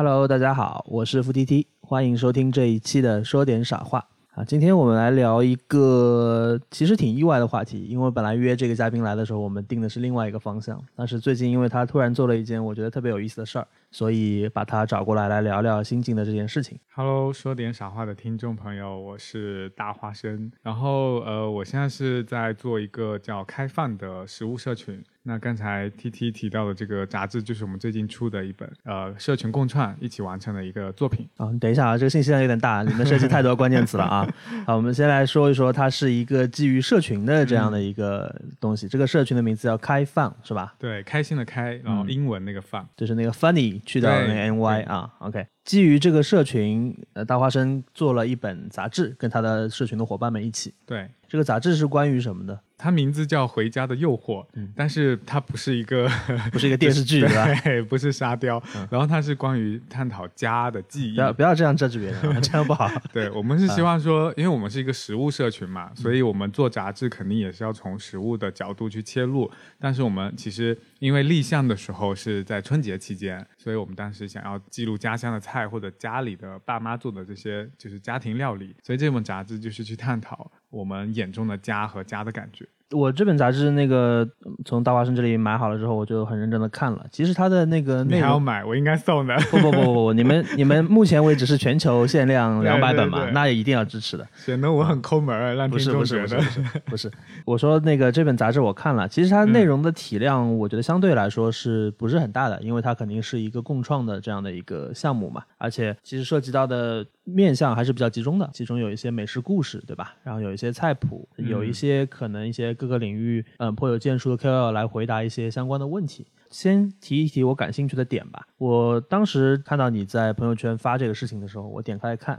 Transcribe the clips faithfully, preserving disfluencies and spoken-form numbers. Hello， 大家好，我是傅踢踢，欢迎收听这一期的说点傻话啊。今天我们来聊一个其实挺意外的话题，因为本来约这个嘉宾来的时候，我们定的是另外一个方向，但是最近因为他突然做了一件我觉得特别有意思的事儿，所以把他找过来来聊聊新进的这件事情。Hello， 说点傻话的听众朋友，我是大花生，然后呃，我现在是在做一个叫开放的食物社群。那刚才 T T 提到的这个杂志就是我们最近出的一本呃社群共创一起完成的一个作品啊、哦。你等一下啊，这个信息量有点大，你们涉及太多关键词了啊。好，我们先来说一说，它是一个基于社群的这样的一个东西。嗯、这个社群的名字叫开放，是吧？对，开心的开，然后英文那个放，嗯、就是那个 funny 去掉那个 ny 啊。OK。基于这个社群，呃，大花生做了一本杂志，跟他的社群的伙伴们一起。对，这个杂志是关于什么的？它名字叫《回家的诱惑》，嗯、但是它不是一个不是一个电视剧，对吧？对，不是沙雕、嗯。然后它是关于探讨家的记忆。不要不要这样针对别人、啊，这样不好。对，我们是希望说，因为我们是一个食物社群嘛，所以我们做杂志肯定也是要从食物的角度去切入。但是我们其实因为立项的时候是在春节期间，所以我们当时想要记录家乡的菜。或者家里的爸妈做的这些就是家庭料理，所以这本杂志就是去探讨我们眼中的家和家的感觉。我这本杂志那个从大花生这里买好了之后，我就很认真的看了。其实它的那个内容你还要买，我应该送的。不不不不不，你们你们目前为止是全球限量两百本嘛，对对对，那也一定要支持的。显得我很抠门儿，让听众觉得不是不是不是不是不是。我说那个这本杂志我看了，其实它内容的体量，我觉得相对来说是不是很大的，嗯、因为它肯定是一个共创的这样的一个项目嘛，而且其实涉及到的面向还是比较集中的，其中有一些美食故事，对吧？然后有一些菜谱，有一些可能一些各个领域嗯颇有建树的 K O L 来回答一些相关的问题。先提一提我感兴趣的点吧。我当时看到你在朋友圈发这个事情的时候，我点开来看，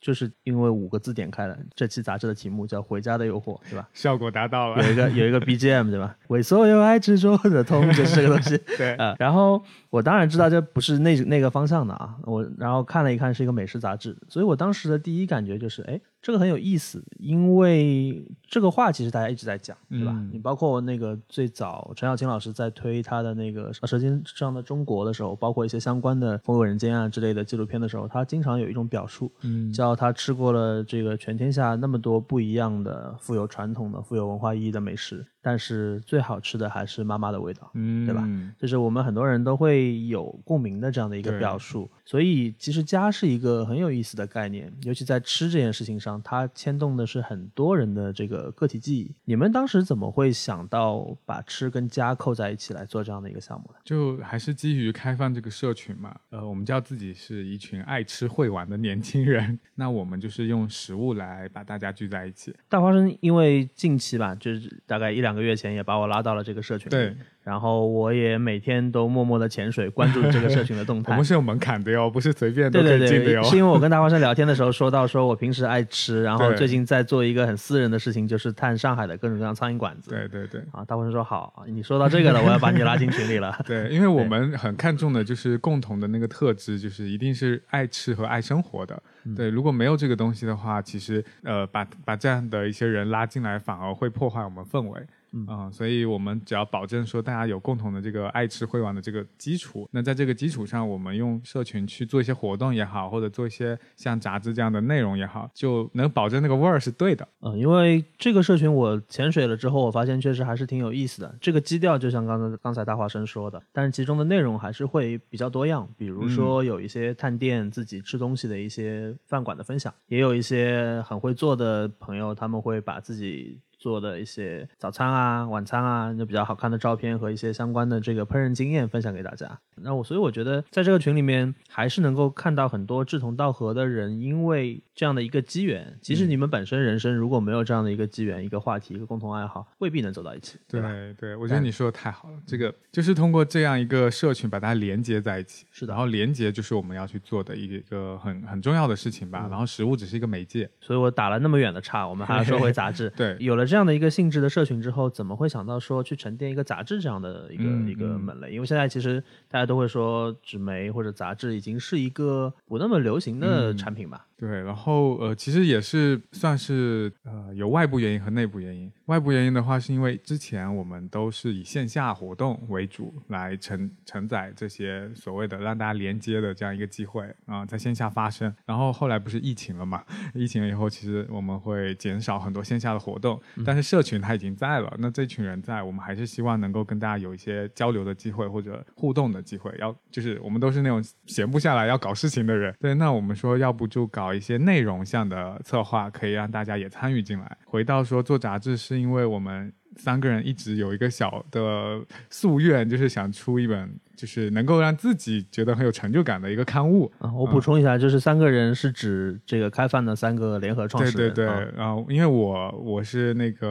就是因为五个字点开了，这期杂志的题目叫《回家的诱惑》，对吧？效果达到了。有一个有一个 B G M， 对吧？为所有爱执着的痛，就是这个东西。对啊、呃，然后我当然知道这不是那那个方向的啊。我然后看了一看是一个美食杂志，所以我当时的第一感觉就是，哎，这个很有意思，因为这个话其实大家一直在讲，对吧？嗯、你包括那个最早陈小青老师在推他的那个《舌尖上的中国》的时候，包括一些相关的《风味人间》啊之类的纪录片的时候，他经常有一种表述，嗯，叫。他吃过了这个全天下那么多不一样的富有传统的富有文化意义的美食，但是最好吃的还是妈妈的味道，嗯，对吧？就是我们很多人都会有共鸣的这样的一个表述，所以其实家是一个很有意思的概念，尤其在吃这件事情上，它牵动的是很多人的这个个体记忆。你们当时怎么会想到把吃跟家扣在一起来做这样的一个项目呢？就还是基于开放这个社群嘛，呃，我们叫自己是一群爱吃会玩的年轻人，那我们就是用食物来把大家聚在一起。大花生因为近期吧，就是大概一两两个月前也把我拉到了这个社群，对，然后我也每天都默默的潜水关注这个社群的动态。我们是有门槛的哟，不是随便都可以进的哟。对对对，是因为我跟大花生聊天的时候说到，说我平时爱吃，然后最近在做一个很私人的事情，就是探上海的各种各样苍蝇馆子。对对对，啊，大花生说好，你说到这个了，我要把你拉进群里了。对，因为我们很看重的就是共同的那个特质，就是一定是爱吃和爱生活的。对，如果没有这个东西的话，其实呃，把把这样的一些人拉进来，反而会破坏我们氛围。嗯, 嗯，所以我们只要保证说大家有共同的这个爱吃会玩的这个基础，那在这个基础上我们用社群去做一些活动也好，或者做一些像杂志这样的内容也好，就能保证那个味儿是对的。嗯，因为这个社群我潜水了之后，我发现确实还是挺有意思的，这个基调就像刚才刚才大花生说的，但是其中的内容还是会比较多样，比如说有一些探店自己吃东西的一些饭馆的分享，也有一些很会做的朋友，他们会把自己做的一些早餐啊晚餐啊就比较好看的照片和一些相关的这个烹饪经验分享给大家。那我所以我觉得在这个群里面还是能够看到很多志同道合的人，因为这样的一个机缘，其实你们本身人生如果没有这样的一个机缘、嗯、一个话题一个共同爱好，未必能走到一起。 对, 对, 对，我觉得你说的太好了，这个就是通过这样一个社群把它连接在一起。是的，然后连接就是我们要去做的一个很很重要的事情吧、嗯、然后食物只是一个媒介。所以我打了那么远的岔，我们还要说回杂志。对，有了这样的一个性质的社群之后，怎么会想到说去沉淀一个杂志这样的一个、嗯、一个门类？因为现在其实大家都会说纸媒或者杂志已经是一个不那么流行的产品吧、嗯、对，然后呃，其实也是算是呃有外部原因和内部原因。外部原因的话，是因为之前我们都是以线下活动为主来承承载这些所谓的让大家连接的这样一个机会啊、呃，在线下发生。然后后来不是疫情了嘛？疫情以后，其实我们会减少很多线下的活动，但是社群它已经在了。那这群人在，我们还是希望能够跟大家有一些交流的机会或者互动的机会。要就是我们都是那种闲不下来要搞事情的人。对，那我们说要不就搞一些内容项的策划，可以让大家也参与进来。回到说做杂志，是因为我们三个人一直有一个小的夙愿，就是想出一本就是能够让自己觉得很有成就感的一个刊物、啊、我补充一下、嗯、就是三个人是指这个开饭的三个联合创始人。对对对、嗯啊、因为我我是那个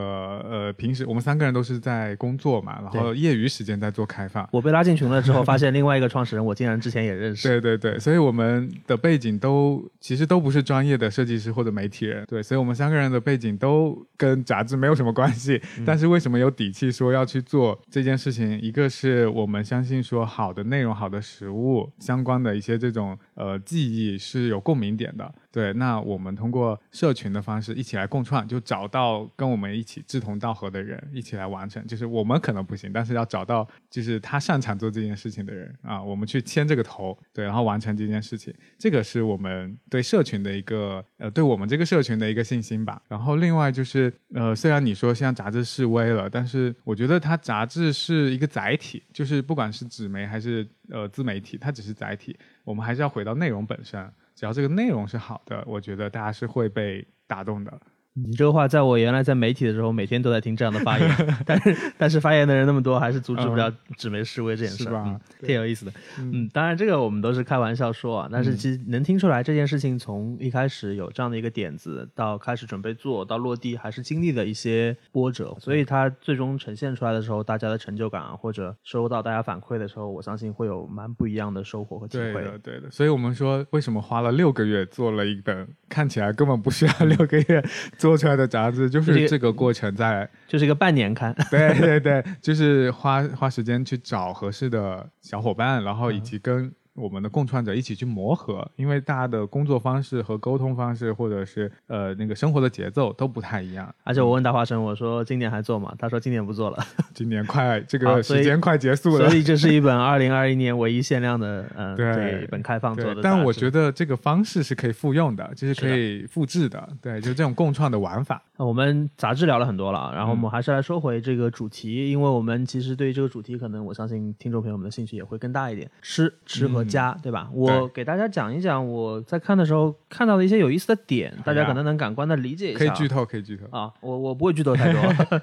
呃，平时我们三个人都是在工作嘛，然后业余时间在做开饭。我被拉进群了之后发现另外一个创始人我竟然之前也认识。对对对，所以我们的背景都其实都不是专业的设计师或者媒体人。对，所以我们三个人的背景都跟杂志没有什么关系、嗯、但是为什么有底气说要去做这件事情，一个是我们相信说好的内容好的食物相关的一些这种呃记忆是有共鸣点的。对，那我们通过社群的方式一起来共创，就找到跟我们一起志同道合的人一起来完成，就是我们可能不行，但是要找到就是他擅长做这件事情的人啊，我们去牵这个头，对，然后完成这件事情。这个是我们对社群的一个呃，对我们这个社群的一个信心吧。然后另外就是呃，虽然你说像杂志示威了，但是我觉得它杂志是一个载体，就是不管是纸媒还是呃自媒体，它只是载体，我们还是要回到内容本身。只要这个内容是好的，我觉得大家是会被打动的。你这个话在我原来在媒体的时候每天都在听这样的发言但是但是发言的人那么多还是阻止不了纸媒示威这件事、嗯、挺有意思的。 嗯, 嗯，当然这个我们都是开玩笑说啊，但是其实能听出来这件事情从一开始有这样的一个点子到开始准备做到落地还是经历了一些波折，所以它最终呈现出来的时候大家的成就感或者收到大家反馈的时候，我相信会有蛮不一样的收获和体会。对的对的，所以我们说为什么花了六个月做了一本看起来根本不需要六个月做出来的杂志，就是这个过程在、就是、就是一个半年刊。对对对，就是花花时间去找合适的小伙伴，然后以及跟我们的共创者一起去磨合，因为大家的工作方式和沟通方式或者是呃那个生活的节奏都不太一样。而且我问大花生，我说今年还做吗？他说今年不做了，今年快这个时间快结束了、啊、所, 以所以这是一本二零二一年唯一限量的嗯、呃、对, 对一本开放做的杂志。但我觉得这个方式是可以复用的，就是可以复制 的, 的对，就这种共创的玩法。我们杂志聊了很多了，然后我们还是来说回这个主题、嗯、因为我们其实对这个主题可能我相信听众朋友们的兴趣也会更大一点，吃吃和家，对吧？我给大家讲一讲我在看的时候看到的一些有意思的点，大家可能能感官的理解一下。可以剧透可以剧透啊，我我不会剧透太多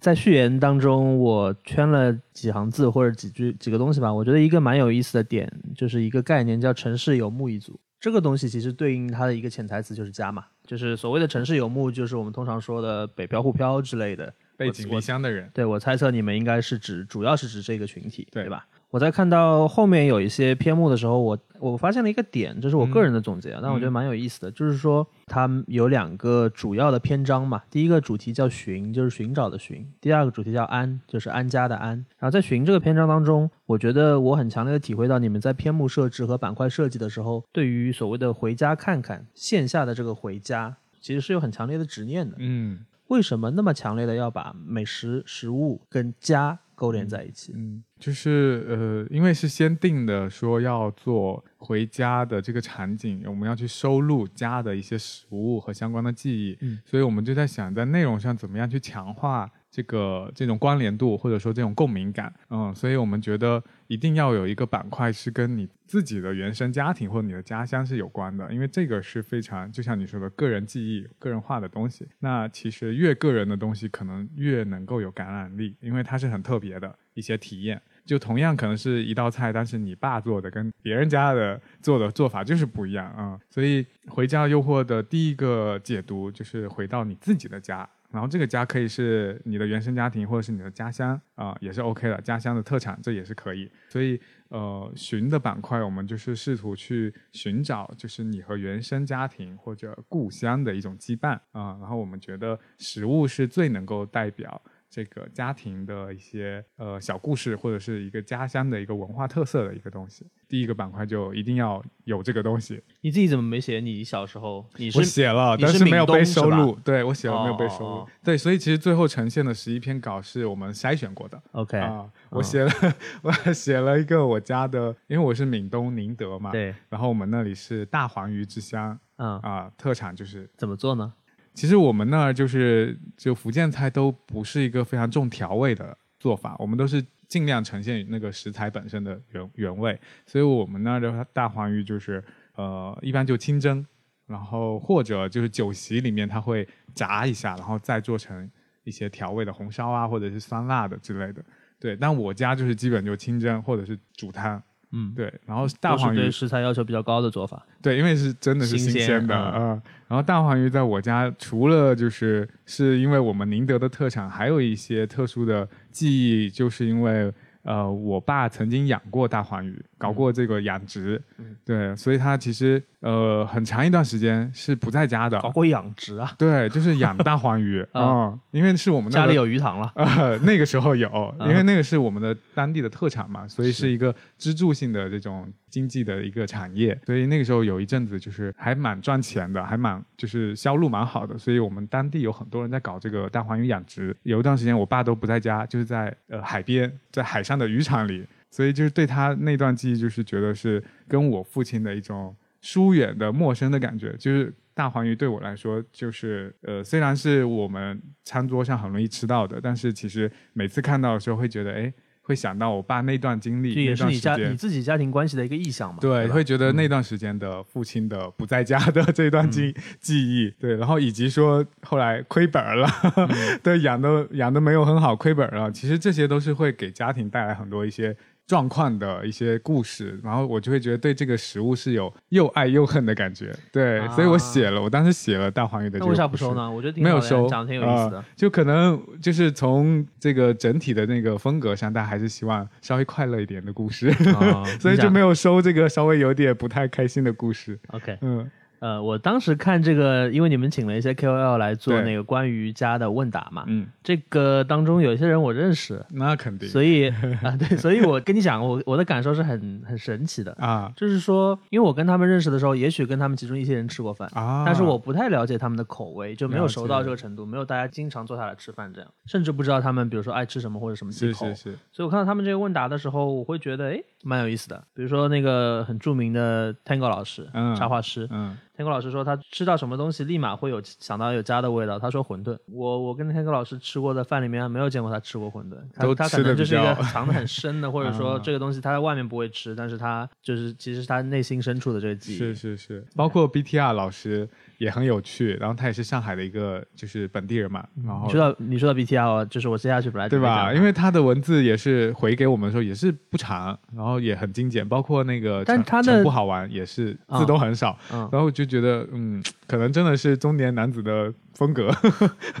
在序言当中我圈了几行字或者几句几个东西吧，我觉得一个蛮有意思的点就是一个概念叫城市游牧一族。这个东西其实对应它的一个潜台词就是家嘛，就是所谓的城市游牧，就是我们通常说的北漂沪漂之类的背井离乡的人。我对我猜测你们应该是指主要是指这个群体， 对, 对吧？我在看到后面有一些篇目的时候，我我发现了一个点，这是我个人的总结、啊嗯、但我觉得蛮有意思的、嗯、就是说它有两个主要的篇章嘛，第一个主题叫寻，就是寻找的寻，第二个主题叫安，就是安家的安。然后在寻这个篇章当中，我觉得我很强烈的体会到你们在篇目设置和板块设计的时候，对于所谓的回家看看线下的这个回家其实是有很强烈的执念的。嗯，为什么那么强烈的要把美食食物跟家勾连在一起？嗯，就是呃，因为是先定的说要做回家的这个场景，我们要去收录家的一些食物和相关的记忆、嗯、所以我们就在想在内容上怎么样去强化这个这种关联度或者说这种共鸣感。嗯，所以我们觉得一定要有一个板块是跟你自己的原生家庭或者你的家乡是有关的，因为这个是非常就像你说的个人记忆个人化的东西，那其实越个人的东西可能越能够有感染力，因为它是很特别的一些体验。就同样可能是一道菜，但是你爸做的跟别人家的做的做法就是不一样啊、嗯、所以回家诱惑的第一个解读就是回到你自己的家，然后这个家可以是你的原生家庭或者是你的家乡啊、呃，也是 OK 的，家乡的特产这也是可以。所以呃，寻的板块我们就是试图去寻找就是你和原生家庭或者故乡的一种羁绊啊、呃，然后我们觉得食物是最能够代表这个家庭的一些呃小故事，或者是一个家乡的一个文化特色的一个东西。第一个板块就一定要有这个东西。你自己怎么没写你小时候？你是我写了，但是没有被收录。对，我写了没有被收录。哦、对，所以其实最后呈现的十一篇稿是我们筛选过的。OK，、呃、我写了、哦，我写了一个我家的，因为我是闽东宁德嘛。对。然后我们那里是大黄鱼之乡。嗯啊、呃，特产就是怎么做呢？其实我们那儿就是就福建菜都不是一个非常重调味的做法，我们都是尽量呈现那个食材本身的 原, 原味，所以我们那儿的大黄鱼就是呃一般就清蒸，然后或者就是酒席里面它会炸一下，然后再做成一些调味的红烧啊，或者是酸辣的之类的。对，但我家就是基本就清蒸或者是煮汤。嗯，对，然后大黄鱼对食材要求比较高的做法，对，因为是真的是新鲜的啊、嗯嗯。然后大黄鱼在我家，除了就是是因为我们宁德的特产，还有一些特殊的记忆，就是因为呃，我爸曾经养过大黄鱼，搞过这个养殖，嗯、对，所以他其实呃很长一段时间是不在家的，搞过养殖啊，对，就是养大黄鱼啊、嗯，因为是我们、那个、家里有鱼塘了，呃，那个时候有、嗯，因为那个是我们的当地的特产嘛，所以是一个支柱性的这种经济的一个产业，所以那个时候有一阵子就是还蛮赚钱的，还蛮就是销路蛮好的，所以我们当地有很多人在搞这个大黄鱼养殖，有一段时间我爸都不在家，就是在呃海边，在海上的渔场里，所以就是对他那段记忆就是觉得是跟我父亲的一种疏远的陌生的感觉，就是大黄鱼对我来说就是呃虽然是我们餐桌上很容易吃到的，但是其实每次看到的时候会觉得哎，会想到我爸那段经历，这也是你家你自己家庭关系的一个意象嘛？对，对会觉得那段时间的父亲的不在家的这段记、嗯、记忆，对，然后以及说后来亏本了，嗯、对，养的养的没有很好，亏本了。其实这些都是会给家庭带来很多一些状况的一些故事，然后我就会觉得对这个食物是有又爱又恨的感觉，对，啊、所以我写了，我当时写了大黄鱼的这个故事。那为啥不收呢？我觉得挺好的，没有收，讲得挺有意思的、呃。就可能就是从这个整体的那个风格上，大家还是希望稍微快乐一点的故事，哦、所以就没有收这个稍微有点不太开心的故事。OK， 嗯。呃，我当时看这个，因为你们请了一些 K O L 来做那个关于家的问答嘛，嗯，这个当中有些人我认识，那肯定，所以啊、呃，对，所以我跟你讲，我我的感受是很很神奇的啊，就是说，因为我跟他们认识的时候，也许跟他们其中一些人吃过饭啊，但是我不太了解他们的口味，就没有熟到这个程度，没有大家经常坐下来吃饭这样，甚至不知道他们比如说爱吃什么或者什么忌口，是是是，所以我看到他们这个问答的时候，我会觉得哎，蛮有意思的，比如说那个很著名的 Tango 老师，嗯，插画师，嗯。Tango 老师说他吃到什么东西立马会有想到有家的味道，他说馄饨，我我跟 Tango 老师吃过的饭里面没有见过他吃过馄饨，他他可能就是一个藏得很深的或者说这个东西他在外面不会吃、嗯、但是他就是其实是他内心深处的这个记忆，是是是，包括 B T R 老师也很有趣，然后他也是上海的一个就是本地人嘛，然后你说到你说到 B T R、哦、就是我接下去本来对吧，因为他的文字也是回给我们的时候也是不长，然后也很精简，包括那个但他的不好玩也是字都很少、嗯嗯、然后我就觉得嗯，可能真的是中年男子的风格。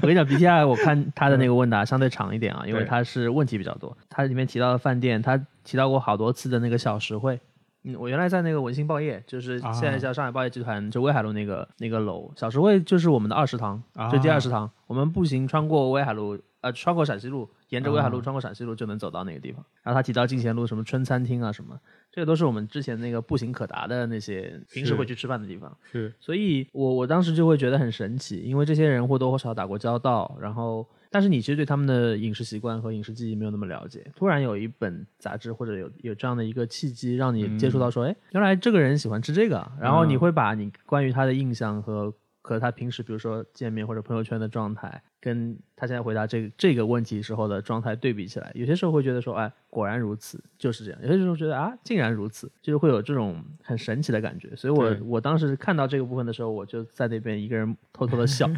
我跟你讲 B T R 我看他的那个问答相对长一点啊，因为他是问题比较多，他里面提到的饭店他提到过好多次的那个小实惠，嗯，我原来在那个文心报业，就是现在叫上海报业集团、啊、就威海路那个那个楼，小实惠就是我们的二食堂，就第二食堂、啊、我们步行穿过威海路呃，穿过陕西路，沿着威海路穿过陕西路就能走到那个地方、嗯、然后他提到进贤路什么春餐厅啊什么，这个都是我们之前那个步行可达的那些平时会去吃饭的地方，是，所以我我当时就会觉得很神奇，因为这些人或多或少打过交道，然后但是你其实对他们的饮食习惯和饮食记忆没有那么了解，突然有一本杂志或者有有这样的一个契机让你接触到说哎、嗯，原来这个人喜欢吃这个，然后你会把你关于他的印象和和他平时比如说见面或者朋友圈的状态跟他现在回答这个这个问题时候的状态对比起来，有些时候会觉得说哎，果然如此就是这样，有些时候觉得啊，竟然如此，就是会有这种很神奇的感觉，所以我我当时看到这个部分的时候我就在那边一个人偷偷的笑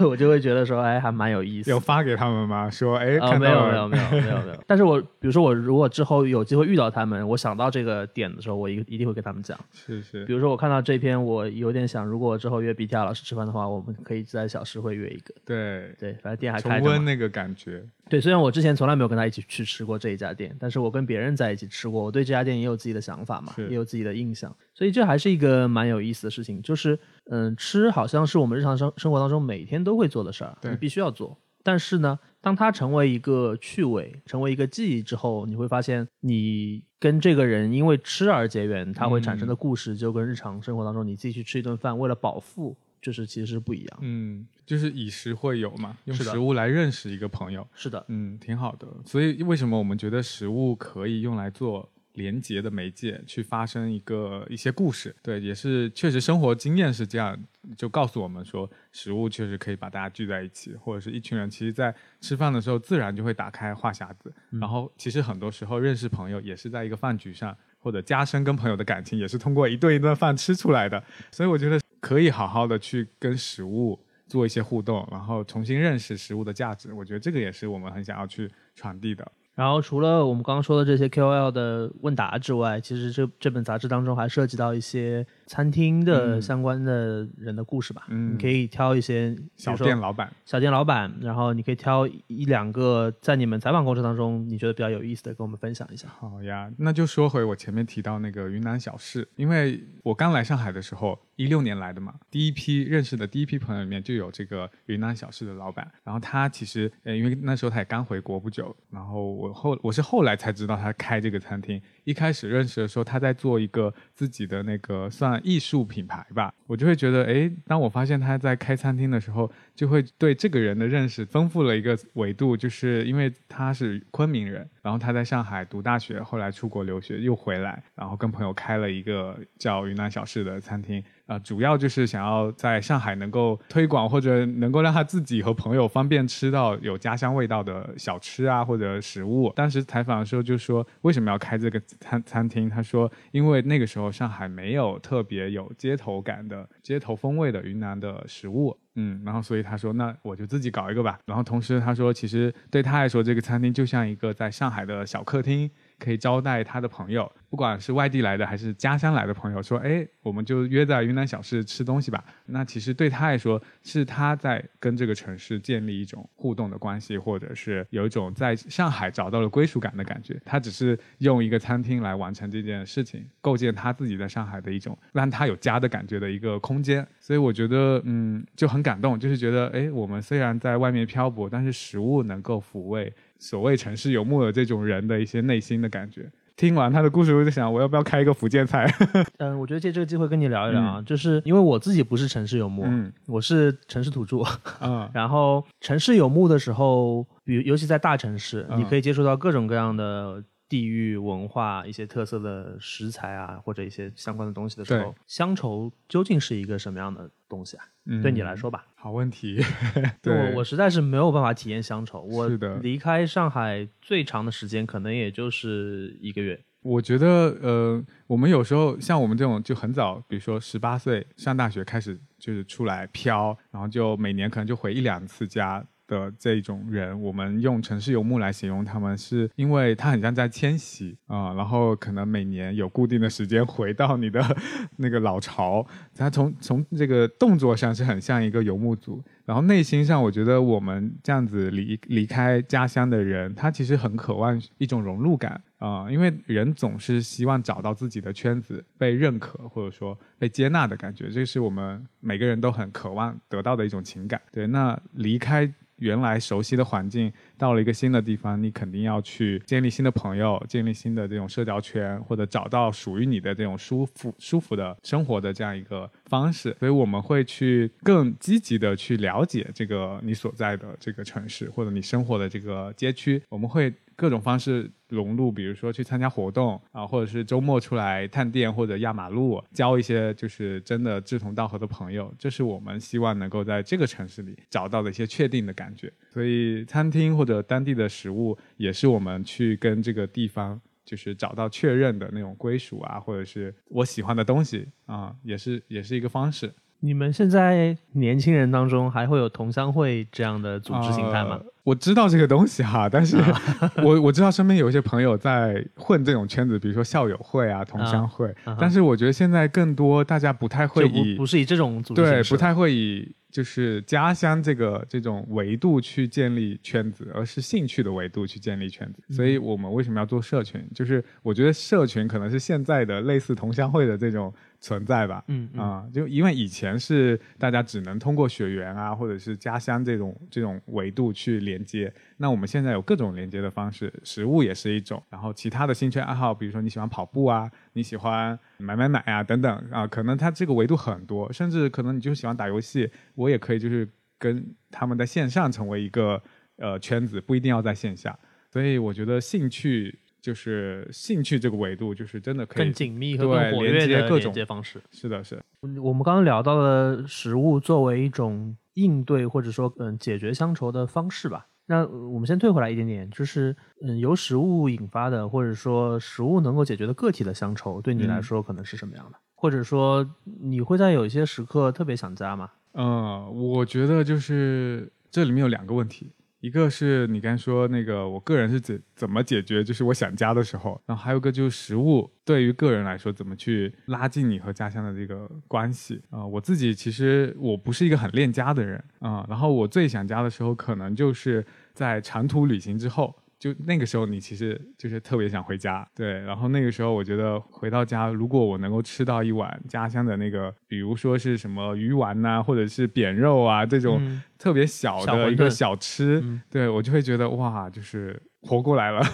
我就会觉得说哎，还蛮有意思，有发给他们吗说哎、哦，没有没有没有没有没有。但是我比如说我如果之后有机会遇到他们，我想到这个点的时候我一定会跟他们讲，是是，比如说我看到这篇我有点想，如果我之后约 B T R 老师吃饭的话，我们可以在小时会约一个，对对，反正店还开着，重温那个感觉，对，虽然我之前从来没有跟他一起去吃过这一家店，但是我跟别人在一起吃过，我对这家店也有自己的想法嘛，也有自己的印象，所以这还是一个蛮有意思的事情，就是嗯，吃好像是我们日常生生活当中每天都会做的事儿，你必须要做，但是呢当它成为一个趣味，成为一个记忆之后，你会发现你跟这个人因为吃而结缘，它会产生的故事就跟日常生活当中你自己去吃一顿饭为了饱腹就是其实是不一样。嗯，就是以食会友嘛，用食物来认识一个朋友。是的，嗯，挺好的。所以为什么我们觉得食物可以用来做连接的媒介，去发生一个一些故事。对，也是确实生活经验是这样，就告诉我们说食物确实可以把大家聚在一起，或者是一群人其实在吃饭的时候自然就会打开话匣子、嗯、然后其实很多时候认识朋友也是在一个饭局上，或者加深跟朋友的感情也是通过一顿一顿饭吃出来的。所以我觉得可以好好的去跟食物做一些互动，然后重新认识食物的价值，我觉得这个也是我们很想要去传递的。然后除了我们刚刚说的这些 K O L 的问答之外，其实这这本杂志当中还涉及到一些餐厅的相关的人的故事吧、嗯、你可以挑一些小店老板小店老板然后你可以挑一两个在你们采访过程当中你觉得比较有意思的跟我们分享一下。好呀，那就说回我前面提到那个云南小事，因为我刚来上海的时候一六年来的嘛，第一批认识的第一批朋友里面就有这个云南小事的老板，然后他其实因为那时候他也刚回国不久，然后我后我是后来才知道他开这个餐厅。一开始认识的时候他在做一个自己的那个算艺术品牌吧，我就会觉得诶，当我发现他在开餐厅的时候就会对这个人的认识丰富了一个维度，就是因为他是昆明人，然后他在上海读大学，后来出国留学又回来，然后跟朋友开了一个叫云南小事的餐厅、呃、主要就是想要在上海能够推广，或者能够让他自己和朋友方便吃到有家乡味道的小吃啊或者食物。当时采访的时候就说为什么要开这个餐餐厅，他说因为那个时候上海没有特别有街头感的街头风味的云南的食物，嗯，然后所以他说那我就自己搞一个吧。然后同时他说其实对他来说这个餐厅就像一个在上海的小客厅，可以招待他的朋友，不管是外地来的还是家乡来的朋友，说哎，我们就约在云南小事吃东西吧。那其实对他来说是他在跟这个城市建立一种互动的关系，或者是有一种在上海找到了归属感的感觉，他只是用一个餐厅来完成这件事情，构建他自己在上海的一种让他有家的感觉的一个空间。所以我觉得嗯，就很感动，就是觉得哎，我们虽然在外面漂泊，但是食物能够抚慰所谓城市游牧的这种人的一些内心的感觉。听完他的故事我就想我要不要开一个福建菜嗯，我觉得借这个机会跟你聊一聊啊、嗯、就是因为我自己不是城市游牧、嗯、我是城市土著、嗯、然后城市游牧的时候比如尤其在大城市、嗯、你可以接触到各种各样的地域文化一些特色的食材啊或者一些相关的东西的时候，乡愁究竟是一个什么样的东西啊、嗯、对你来说吧。好问题对我，我实在是没有办法体验乡愁，我离开上海最长的时间可能也就是一个月。我觉得呃，我们有时候像我们这种就很早，比如说十八岁上大学开始就是出来飘，然后就每年可能就回一两次家的这种人，我们用城市游牧来形容他们，是因为他很像在迁徙啊、嗯，然后可能每年有固定的时间回到你的那个老巢，他从从这个动作上是很像一个游牧族，然后内心上我觉得我们这样子离离开家乡的人，他其实很渴望一种融入感啊、嗯，因为人总是希望找到自己的圈子，被认可或者说被接纳的感觉，这是我们每个人都很渴望得到的一种情感。对，那离开原来熟悉的环境到了一个新的地方，你肯定要去建立新的朋友，建立新的这种社交圈，或者找到属于你的这种舒服舒服的生活的这样一个方式。所以我们会去更积极的去了解这个你所在的这个城市，或者你生活的这个街区，我们会各种方式融入，比如说去参加活动啊，或者是周末出来探店或者压马路，交一些就是真的志同道合的朋友，这是我们希望能够在这个城市里找到的一些确定的感觉。所以餐厅或者当地的食物也是我们去跟这个地方就是找到确认的那种归属啊，或者是我喜欢的东西啊，也是也是一个方式。你们现在年轻人当中还会有同乡会这样的组织形态吗？呃、我知道这个东西哈，但是我我知道身边有一些朋友在混这种圈子，比如说校友会啊、同乡会，啊啊、但是我觉得现在更多大家不太会以 不, 不是以这种组织形式，对，不太会以就是家乡这个这种维度去建立圈子，而是兴趣的维度去建立圈子。所以我们为什么要做社群？就是我觉得社群可能是现在的类似同乡会的这种存在吧。嗯啊、嗯嗯，就因为以前是大家只能通过血缘啊，或者是家乡这种这种维度去连接。那我们现在有各种连接的方式，食物也是一种，然后其他的兴趣爱好，比如说你喜欢跑步啊，你喜欢买买买啊等等啊，可能它这个维度很多，甚至可能你就喜欢打游戏。我也可以就是跟他们在线上成为一个呃圈子，不一定要在线下。所以我觉得兴趣就是兴趣这个维度，就是真的可以更紧密和更活跃的连接方式。是的，是的。我们刚刚聊到了食物作为一种应对或者说嗯解决乡愁的方式吧。那我们先退回来一点点，就是嗯由食物引发的，或者说食物能够解决的个体的乡愁，对你来说可能是什么样的？嗯、或者说你会在有一些时刻特别想家吗？嗯，我觉得就是这里面有两个问题，一个是你刚才说那个我个人是怎怎么解决就是我想家的时候，然后还有一个就是食物对于个人来说怎么去拉近你和家乡的这个关系啊、呃。我自己其实我不是一个很恋家的人啊、呃，然后我最想家的时候可能就是在长途旅行之后，就那个时候你其实就是特别想回家，对，然后那个时候我觉得回到家，如果我能够吃到一碗家乡的那个，比如说是什么鱼丸啊，或者是扁肉啊这种特别小的一个小吃，嗯、小对我就会觉得哇，就是活过来了，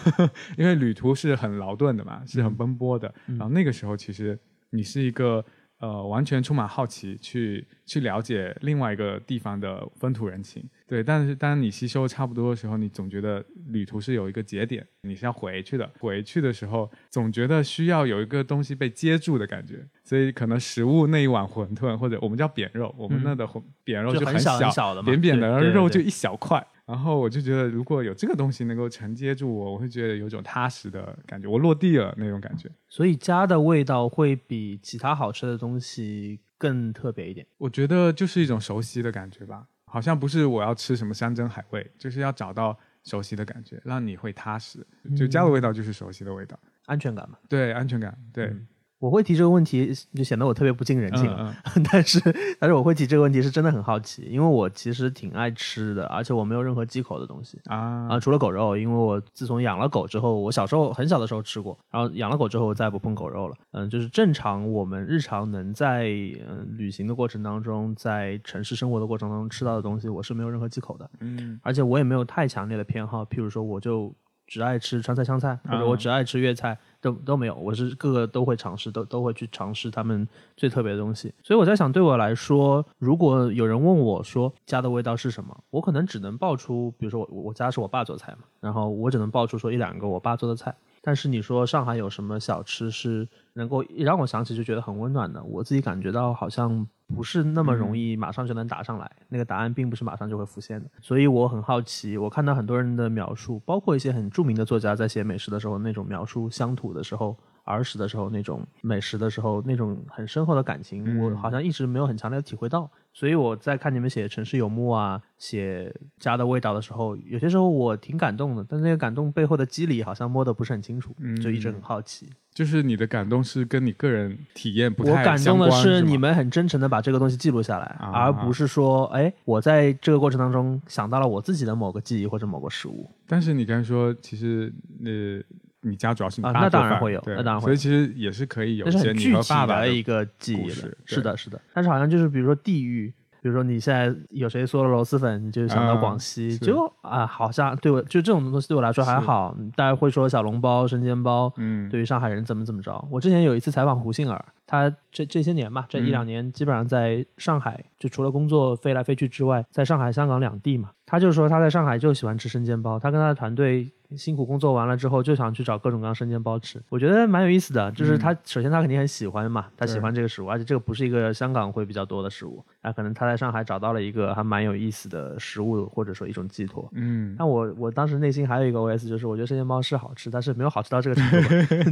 因为旅途是很劳顿的嘛，是很奔波的，嗯、然后那个时候其实你是一个呃完全充满好奇去去了解另外一个地方的风土人情。对，但是当你吸收差不多的时候，你总觉得旅途是有一个节点，你是要回去的，回去的时候总觉得需要有一个东西被接住的感觉，所以可能食物那一碗馄饨，或者我们叫扁肉，我们那的扁肉就很小、嗯、就很小很小的嘛，扁扁的，然后肉就一小块，然后我就觉得如果有这个东西能够承接住我，我会觉得有种踏实的感觉，我落地了那种感觉。所以家的味道会比其他好吃的东西更特别一点，我觉得就是一种熟悉的感觉吧，好像不是我要吃什么山珍海味，就是要找到熟悉的感觉，让你会踏实。就家的味道就是熟悉的味道，嗯、安全感嘛。对，安全感。对、嗯，我会提这个问题，就显得我特别不近人情了。嗯嗯但是，但是我会提这个问题是真的很好奇，因为我其实挺爱吃的，而且我没有任何忌口的东西啊啊、呃，除了狗肉，因为我自从养了狗之后，我小时候很小的时候吃过，然后养了狗之后我再也不碰狗肉了。嗯，就是正常我们日常能在嗯、呃、旅行的过程当中，在城市生活的过程当中吃到的东西，我是没有任何忌口的。嗯，而且我也没有太强烈的偏好，譬如说我就只爱吃川菜湘菜，或者我只爱吃粤菜。嗯都都没有，我是各个都会尝试，都都会去尝试他们最特别的东西。所以我在想，对我来说，如果有人问我说家的味道是什么，我可能只能爆出，比如说我我家是我爸做菜嘛，然后我只能爆出说一两个我爸做的菜。但是你说上海有什么小吃是能够一让我想起就觉得很温暖的，我自己感觉到好像不是那么容易马上就能答上来、嗯、那个答案并不是马上就会浮现的。所以我很好奇，我看到很多人的描述，包括一些很著名的作家在写美食的时候那种描述乡土的时候，儿时的时候那种美食的时候那种很深厚的感情、嗯、我好像一直没有很强烈的体会到。所以我在看你们写城市游牧啊，写家的味道的时候，有些时候我挺感动的，但是那个感动背后的机理好像摸得不是很清楚、嗯、就一直很好奇。就是你的感动是跟你个人体验不太相关。我感动的是你们很真诚的把这个东西记录下来、啊、而不是说哎，我在这个过程当中想到了我自己的某个记忆或者某个食物。但是你刚才说其实呃你家主要是你爸做饭、啊、那当然会有，那当然会有，所以其实也是可以有些你和爸爸的一个记忆的，是的，是的。但是好像就是比如说地域，比如说你现在有谁说了螺蛳粉，你就想到广西，嗯、就啊，好像对我就这种东西对我来说还好。大家会说小笼包、生煎包，嗯，对于上海人怎么怎么着。我之前有一次采访胡杏儿，他这这些年嘛，这一两年基本上在上海，嗯、就除了工作飞来飞去之外，在上海、香港两地嘛。他就说他在上海就喜欢吃生煎包，他跟他的团队辛苦工作完了之后就想去找各种各样生煎包吃。我觉得蛮有意思的，就是他、嗯、首先他肯定很喜欢嘛，他喜欢这个食物，而且这个不是一个香港会比较多的食物，那、啊、可能他在上海找到了一个还蛮有意思的食物或者说一种寄托。嗯，但我我当时内心还有一个 O S 就是我觉得生煎包是好吃，但是没有好吃到这个程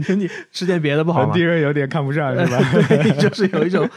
度你吃点别的不好吗？本地人有点看不上是吧？对，就是有一种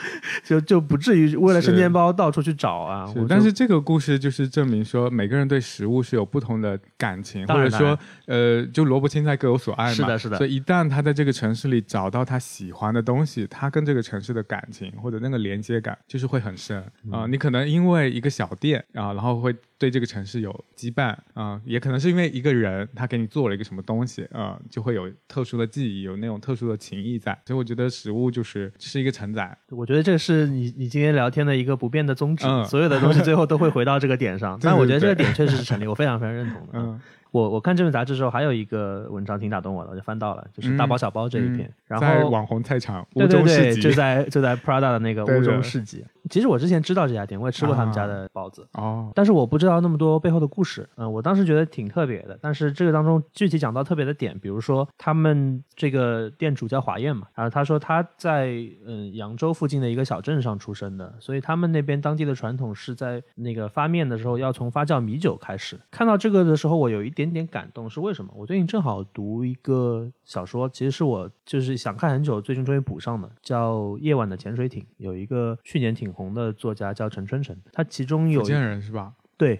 就就不至于为了生煎包到处去找啊。但是这个故事就是证明说每个人对食物是有不同的感情，或者说呃，就萝卜青菜各有所爱嘛。是的，是的。所以一旦他在这个城市里找到他喜欢的东西，他跟这个城市的感情或者那个连接感就是会很深。啊、呃，你可能因为一个小店啊、呃，然后会对这个城市有羁绊啊、呃，也可能是因为一个人他给你做了一个什么东西啊、呃，就会有特殊的记忆，有那种特殊的情谊在。所以我觉得食物就是是一个承载。我觉得这是你你今天聊天的一个不变的宗旨、嗯，所有的东西最后都会回到这个点上。但我觉得这个点确实是成立，我非常非常认同的。嗯。我我看这份杂志的时候，还有一个文章挺打动我的，我就翻到了，就是大包小包这一篇。嗯、然后在网红菜场乌中市集，对对对，就在就在 Prada 的那个乌中市集。对对，其实我之前知道这家店，我也吃过他们家的包子、啊哦、但是我不知道那么多背后的故事。嗯，我当时觉得挺特别的，但是这个当中具体讲到特别的点，比如说他们这个店主叫华燕嘛，然后他说他在嗯扬州附近的一个小镇上出生的，所以他们那边当地的传统是在那个发面的时候要从发酵米酒开始。看到这个的时候，我有一点点感动，是为什么？我最近正好读一个小说，其实是我就是想看很久，最近终于补上的，叫《夜晚的潜水艇》，有一个去年挺红的作家叫陈春成，他其中有福建人是吧？对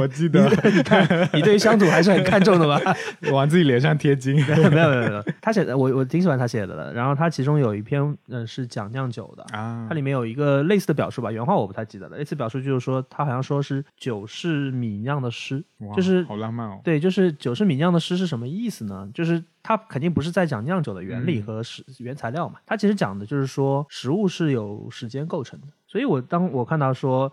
我记得你看你对乡土还是很看重的吧往自己脸上贴金没有没有没有，他写的 我, 我挺喜欢他写的了。然后他其中有一篇、呃、是讲酿酒的、啊、它里面有一个类似的表述吧，原话我不太记得了，类似表述就是说他好像说是酒是米酿的诗，就是好浪漫哦。对，就是酒是米酿的诗是什么意思呢？就是他肯定不是在讲酿酒的原理和原材料嘛，他、嗯、其实讲的就是说食物是由时间构成的。所以我当我看到说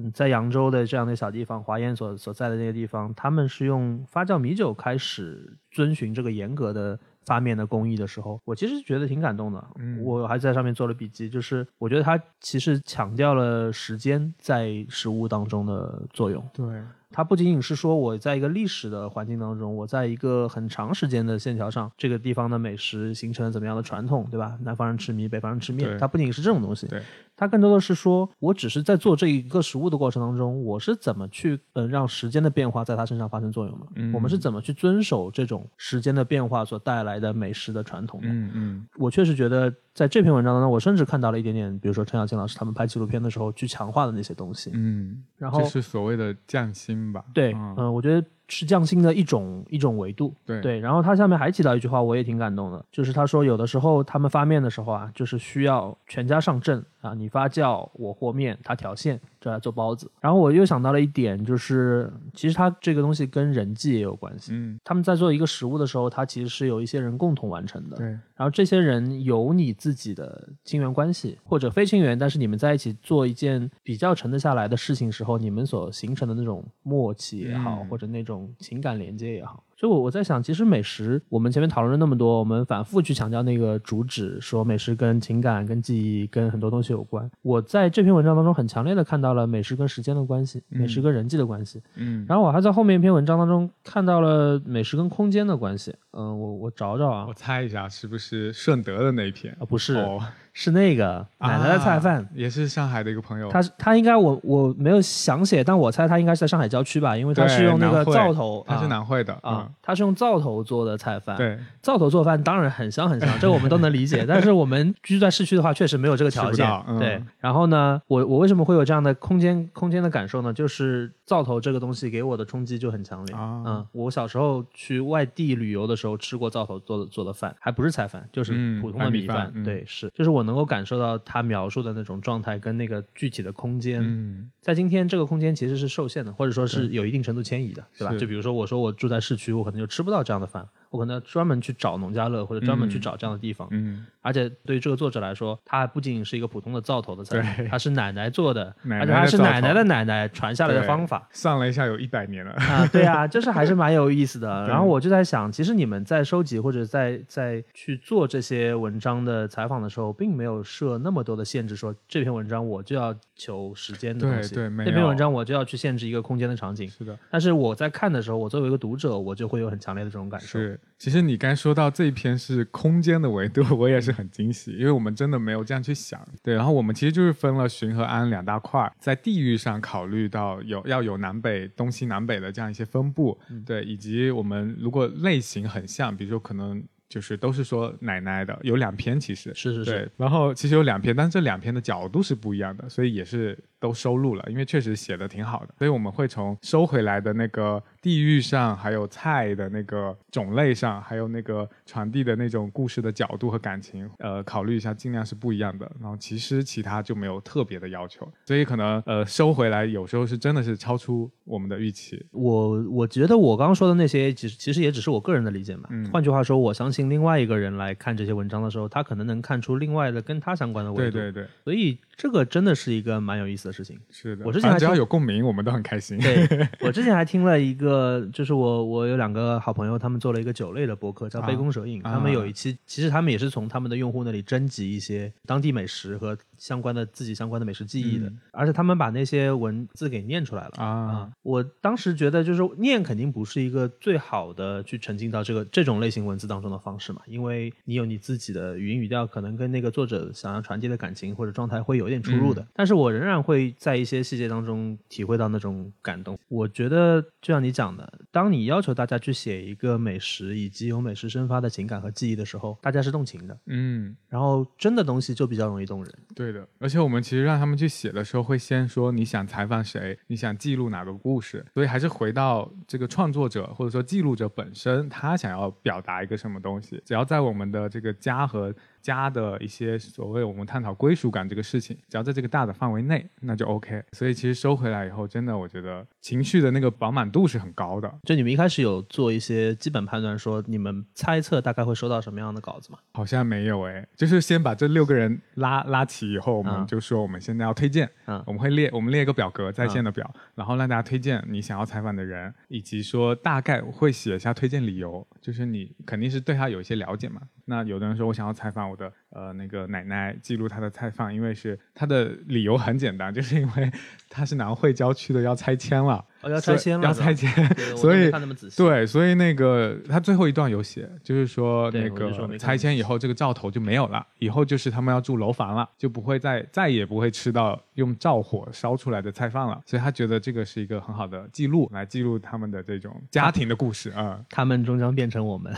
嗯、在扬州的这样的小地方，华燕 所, 所在的那个地方，他们是用发酵米酒开始遵循这个严格的发面的工艺的时候，我其实觉得挺感动的、嗯、我还在上面做了笔记，就是我觉得它其实强调了时间在食物当中的作用。对，它不仅仅是说我在一个历史的环境当中，我在一个很长时间的线条上，这个地方的美食形成了怎么样的传统，对吧？南方人吃米，北方人吃面，它不仅仅是这种东西，对，它更多的是说我只是在做这一个食物的过程当中，我是怎么去、呃、让时间的变化在它身上发生作用的、嗯、我们是怎么去遵守这种时间的变化所带来的美食的传统的。嗯嗯，我确实觉得在这篇文章当中，我甚至看到了一点点，比如说陈小青老师他们拍纪录片的时候去强化的那些东西。嗯，然后这是所谓的匠心吧？对，嗯、呃，我觉得是匠心的一种一种维度。对对，然后他下面还提到一句话，我也挺感动的，就是他说有的时候他们发面的时候啊，就是需要全家上阵啊，你发酵，我和面，他调馅，这来做包子。然后我又想到了一点，就是其实他这个东西跟人际也有关系。嗯，他们在做一个食物的时候，他其实是有一些人共同完成的。对，然后这些人有你自己自己的亲缘关系或者非亲缘，但是你们在一起做一件比较沉得下来的事情时候，你们所形成的那种默契也好、嗯、或者那种情感连接也好。所以我在想，其实美食我们前面讨论了那么多，我们反复去强调那个主旨，说美食跟情感跟记忆跟很多东西有关。我在这篇文章当中很强烈的看到了美食跟时间的关系、嗯、美食跟人际的关系。嗯，然后我还在后面一篇文章当中看到了美食跟空间的关系。嗯，我我找找啊，我猜一下是不是顺德的那一篇啊？不是、哦、是那个奶奶的菜饭、啊、也是上海的一个朋友，他他应该我我没有详写，但我猜他应该是在上海郊区吧，因为他是用那个灶头，他是南汇的啊。嗯，它是用灶头做的菜饭。对，灶头做饭当然很香很香，这我们都能理解但是我们居住在市区的话确实没有这个条件、嗯、对。然后呢我我为什么会有这样的空间空间的感受呢？就是灶头这个东西给我的冲击就很强烈、啊、嗯，我小时候去外地旅游的时候吃过灶头做的做的饭，还不是菜饭，就是普通的米饭、嗯、对、嗯、是，就是我能够感受到他描述的那种状态跟那个具体的空间、嗯、在今天这个空间其实是受限的，或者说是有一定程度迁移的，对吧？就比如说我说我住在市区，我可能就吃不到这样的饭，我可能专门去找农家乐或者专门去找这样的地方。嗯，嗯，而且对于这个作者来说，他不仅仅是一个普通的灶头的菜，他是奶奶做的，奶奶的，而且他是奶奶的奶奶传下来的方法，上了一下有一百年了啊，对啊，就是还是蛮有意思的。然后我就在想，其实你们在收集或者在在去做这些文章的采访的时候，并没有设那么多的限制，说这篇文章我就要求时间的东西，对对，这篇文章我就要去限制一个空间的场景。是的，但是我在看的时候，我作为一个读者，我就会有很强烈的这种感受。是，其实你刚才说到这一篇是空间的维度，我也是很惊喜，因为我们真的没有这样去想。对，然后我们其实就是分了浔和安两大块，在地域上考虑到有要有南北东西南北的这样一些分布、嗯、对，以及我们如果类型很像，比如说可能就是都是说奶奶的，有两篇，其实是是是，然后其实有两篇，但是这两篇的角度是不一样的，所以也是都收录了，因为确实写的挺好的，所以我们会从收回来的那个地域上，还有菜的那个种类上，还有那个传递的那种故事的角度和感情，呃，考虑一下，尽量是不一样的。然后其实其他就没有特别的要求，所以可能呃收回来有时候是真的是超出我们的预期。我我觉得我刚刚说的那些，其实其实也只是我个人的理解嘛。嗯、换句话说，我相信另外一个人来看这些文章的时候，他可能能看出另外的跟他相关的维度。对对对。所以这个真的是一个蛮有意思的事情。是的。我之前还只要有共鸣，我们都很开心。对，我之前还听了一个。呃，就是我我有两个好朋友，他们做了一个酒类的播客叫杯弓蛇影、啊、他们有一期、啊、其实他们也是从他们的用户那里征集一些当地美食和相关的自己相关的美食记忆的、嗯、而且他们把那些文字给念出来了 啊, 啊。我当时觉得就是念肯定不是一个最好的去沉浸到这个这种类型文字当中的方式嘛，因为你有你自己的语音语调，可能跟那个作者想要传递的感情或者状态会有点出入的、嗯、但是我仍然会在一些细节当中体会到那种感动。我觉得就像你讲的，当你要求大家去写一个美食以及由美食生发的情感和记忆的时候，大家是动情的，嗯，然后真的东西就比较容易动人。对的，而且我们其实让他们去写的时候，会先说你想采访谁，你想记录哪个故事，所以还是回到这个创作者或者说记录者本身，他想要表达一个什么东西。只要在我们的这个家和家的一些所谓我们探讨归属感这个事情，只要在这个大的范围内，那就 OK。 所以其实收回来以后，真的我觉得情绪的那个饱满度是很高的。就你们一开始有做一些基本判断，说你们猜测大概会收到什么样的稿子吗？好像没有诶，就是先把这六个人拉拉齐以后，我们就说我们现在要推荐、嗯、我们会列我们列一个表格，在线的表、嗯、然后让大家推荐你想要采访的人，以及说大概会写一下推荐理由，就是你肯定是对他有一些了解嘛。那有的人说我想要采访我的呃那个奶奶，记录她的采访，因为是她的理由很简单，就是因为她是南汇郊区的，要拆迁了。哦，要拆迁了，要拆迁，所以看那么仔细。对，所以那个他最后一段有写，就是说那个拆迁以后，这个灶头就没有了，以后就是他们要住楼房了，就不会再再也不会吃到用灶火烧出来的菜饭了。所以他觉得这个是一个很好的记录，来记录他们的这种家庭的故事啊、嗯。他们终将变成我们。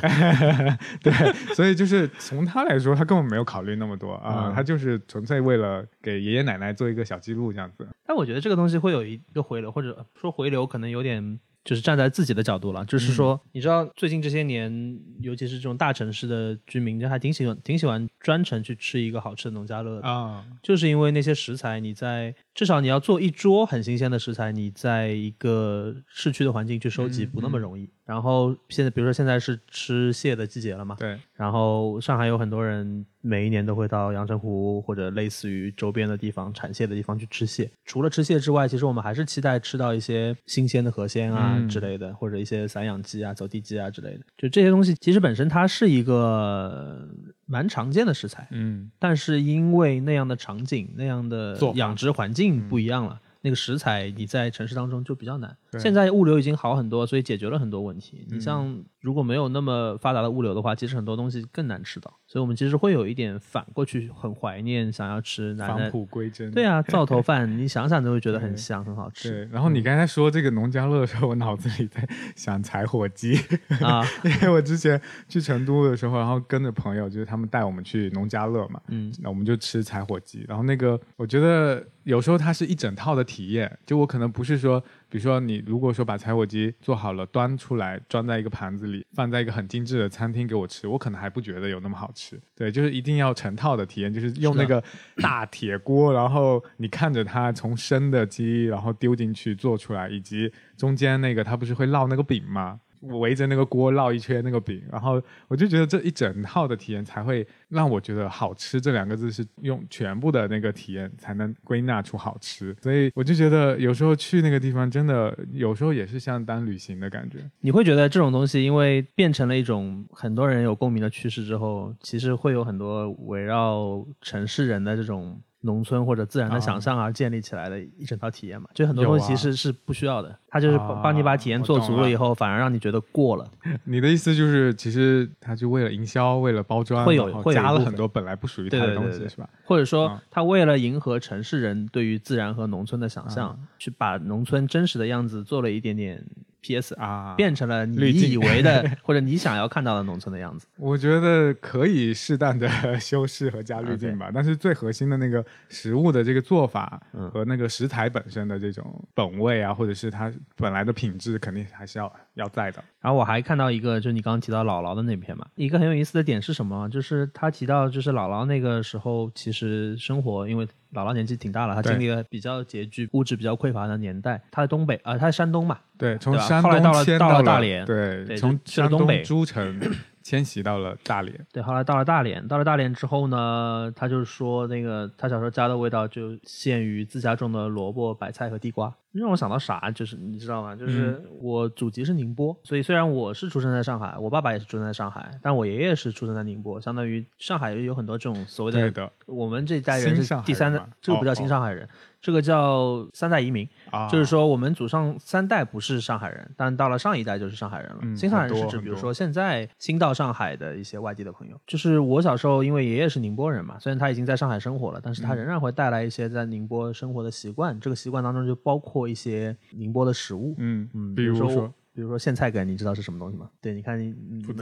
对，所以就是从他来说，他根本没有考虑那么多啊、嗯嗯，他就是纯粹为了给爷爷奶奶做一个小记录这样子。但我觉得这个东西会有一个回流，或者说回流可能有点就是站在自己的角度了，就是说、嗯、你知道最近这些年尤其是这种大城市的居民还挺喜欢挺喜欢专程去吃一个好吃的农家乐的、哦、就是因为那些食材你在至少你要做一桌很新鲜的食材，你在一个市区的环境去收集不那么容易、嗯嗯、然后现在比如说现在是吃蟹的季节了嘛，对，然后上海有很多人每一年都会到阳澄湖或者类似于周边的地方产蟹的地方去吃蟹。除了吃蟹之外，其实我们还是期待吃到一些新鲜的河鲜啊、嗯、之类的，或者一些散养鸡啊走地鸡啊之类的，就这些东西其实本身它是一个蛮常见的食材，嗯，但是因为那样的场景那样的养殖环境不一样了、嗯、那个食材你在城市当中就比较难。现在物流已经好很多，所以解决了很多问题、嗯、你像如果没有那么发达的物流的话，其实很多东西更难吃到，所以我们其实会有一点反过去很怀念想要吃奶奶返璞归真。对啊，灶头饭你想想都会觉得很香很好吃。对，然后你刚才说这个农家乐的时候，我脑子里在想柴火鸡啊，因为我之前去成都的时候，然后跟着朋友就是他们带我们去农家乐嘛，嗯，那我们就吃柴火鸡，然后那个我觉得有时候它是一整套的体验，就我可能不是说比如说你如果说把柴火鸡做好了端出来装在一个盘子里放在一个很精致的餐厅给我吃，我可能还不觉得有那么好吃。对，就是一定要成套的体验，就是用那个大铁锅，然后你看着它从生的鸡然后丢进去做出来，以及中间那个它不是会烙那个饼吗，围着那个锅烙一圈那个饼，然后我就觉得这一整套的体验才会让我觉得好吃这两个字是用全部的那个体验才能归纳出好吃。所以我就觉得有时候去那个地方真的有时候也是像当旅行的感觉。你会觉得这种东西因为变成了一种很多人有共鸣的趋势之后，其实会有很多围绕城市人的这种农村或者自然的想象而建立起来的一整套体验嘛，就很多东西其实是不需要的，它就是帮你把体验做足了以后反而让你觉得过了。你的意思就是其实它就为了营销为了包装会有加了很多本来不属于它的东西是吧，或者说它为了迎合城市人对于自然和农村的想象，去把农村真实的样子做了一点点 P S 啊，变成了你以为的或者你想要看到的农村的样子。我觉得可以适当的修饰和加滤镜吧， okay. 但是最核心的那个食物的这个做法和那个食材本身的这种本味啊，或者是它本来的品质肯定还是要要在的。然后我还看到一个，就是你刚刚提到姥姥的那篇嘛，一个很有意思的点是什么？就是他提到，就是姥姥那个时候其实生活，因为姥姥年纪挺大了，她经历了比较拮据、物质比较匮乏的年代。她在东北啊、呃，她在山东嘛，对，从山东到 了, 到了大连，对，对从山东诸城迁徙到了大连，对，后来到了大连，到了大连之后呢，她就是说那个她小时候家的味道就限于自家种的萝卜、白菜和地瓜。让我想到啥，就是你知道吗？就是我祖籍是宁波、嗯，所以虽然我是出生在上海，我爸爸也是出生在上海，但我爷爷是出生在宁波，相当于上海有很多这种所谓 的, 的我们这一代人是第三代，这个不叫新上海人、哦哦，这个叫三代移民、哦，就是说我们祖上三代不是上海人，但到了上一代就是上海人了。嗯、新上海人是指比如说现在新到上海的一些外地的朋友，就是我小时候因为爷爷是宁波人嘛，虽然他已经在上海生活了，但是他仍然会带来一些在宁波生活的习惯，嗯、这个习惯当中就包括一些宁波的食物，嗯嗯，比如说比如说苋菜梗，你知道是什么东西吗？对，你看你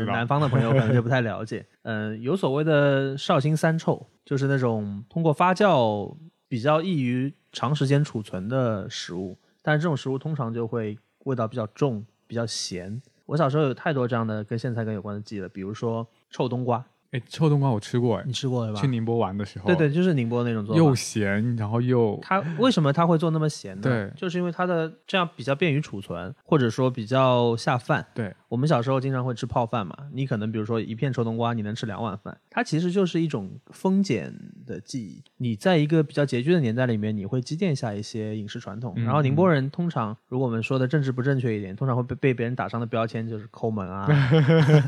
南方的朋友可能就不太了解。嗯、呃，有所谓的绍兴三臭，就是那种通过发酵比较易于长时间储存的食物，但是这种食物通常就会味道比较重，比较咸。我小时候有太多这样的跟苋菜梗有关的记忆了，比如说臭冬瓜。哎，臭冬瓜我吃过，你吃过吧？去宁波玩的时候，对对，就是宁波那种做法，又咸，然后又它为什么它会做那么咸呢？对，就是因为它的这样比较便于储存，或者说比较下饭。对，我们小时候经常会吃泡饭嘛，你可能比如说一片臭冬瓜，你能吃两碗饭，它其实就是一种丰俭的记忆。你在一个比较拮据的年代里面，你会积淀下一些饮食传统。嗯、然后宁波人通常，如果我们说的政治不正确一点，通常会被被别人打上的标签就是抠门啊，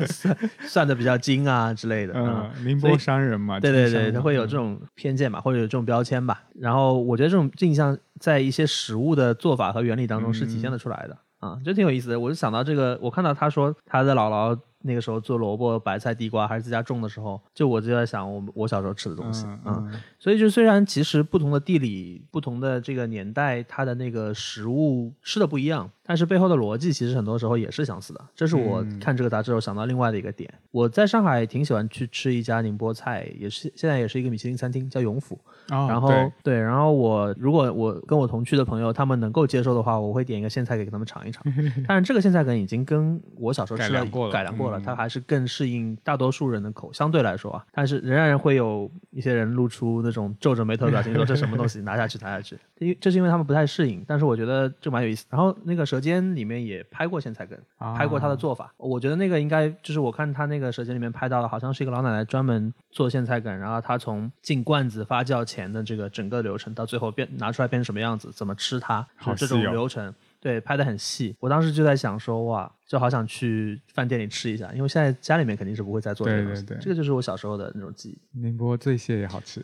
算, 算得比较精啊之类的。嗯，宁波商人嘛，对对对，他会有这种偏见嘛，或者有这种标签吧。然后我觉得这种印象在一些食物的做法和原理当中是体现得出来的、嗯、啊，就挺有意思的。我就想到这个，我看到他说他的姥姥那个时候做萝卜、白菜、地瓜还是自家种的时候，就我就在想我我小时候吃的东西，嗯，嗯所以就虽然其实不同的地理、不同的这个年代，它的那个食物吃的不一样，但是背后的逻辑其实很多时候也是相似的。这是我看这个杂志后想到另外的一个点、嗯。我在上海挺喜欢去吃一家宁波菜，也是现在也是一个米其林餐厅，叫永府。哦、然后 对, 对，然后我如果我跟我同去的朋友他们能够接受的话，我会点一个苋菜给他们尝一尝。但是这个苋菜梗已经跟我小时候吃的改良过了。改良过了它还是更适应大多数人的口，相对来说啊，但是仍然会有一些人露出那种皱着眉头的表情，说这什么东西，拿下去，拿下去。这是因为他们不太适应，但是我觉得这蛮有意思。然后那个《舌尖》里面也拍过苋菜梗，拍过他的做法、啊。我觉得那个应该就是我看他那个《舌尖》里面拍到的，好像是一个老奶奶专门做苋菜梗，然后他从进罐子发酵前的这个整个流程，到最后变拿出来变成什么样子，怎么吃它，好这种流程。对，拍得很细，我当时就在想说，哇，就好想去饭店里吃一下，因为现在家里面肯定是不会再做这个东西。对对对，这个就是我小时候的那种记忆。宁波醉蟹也好吃，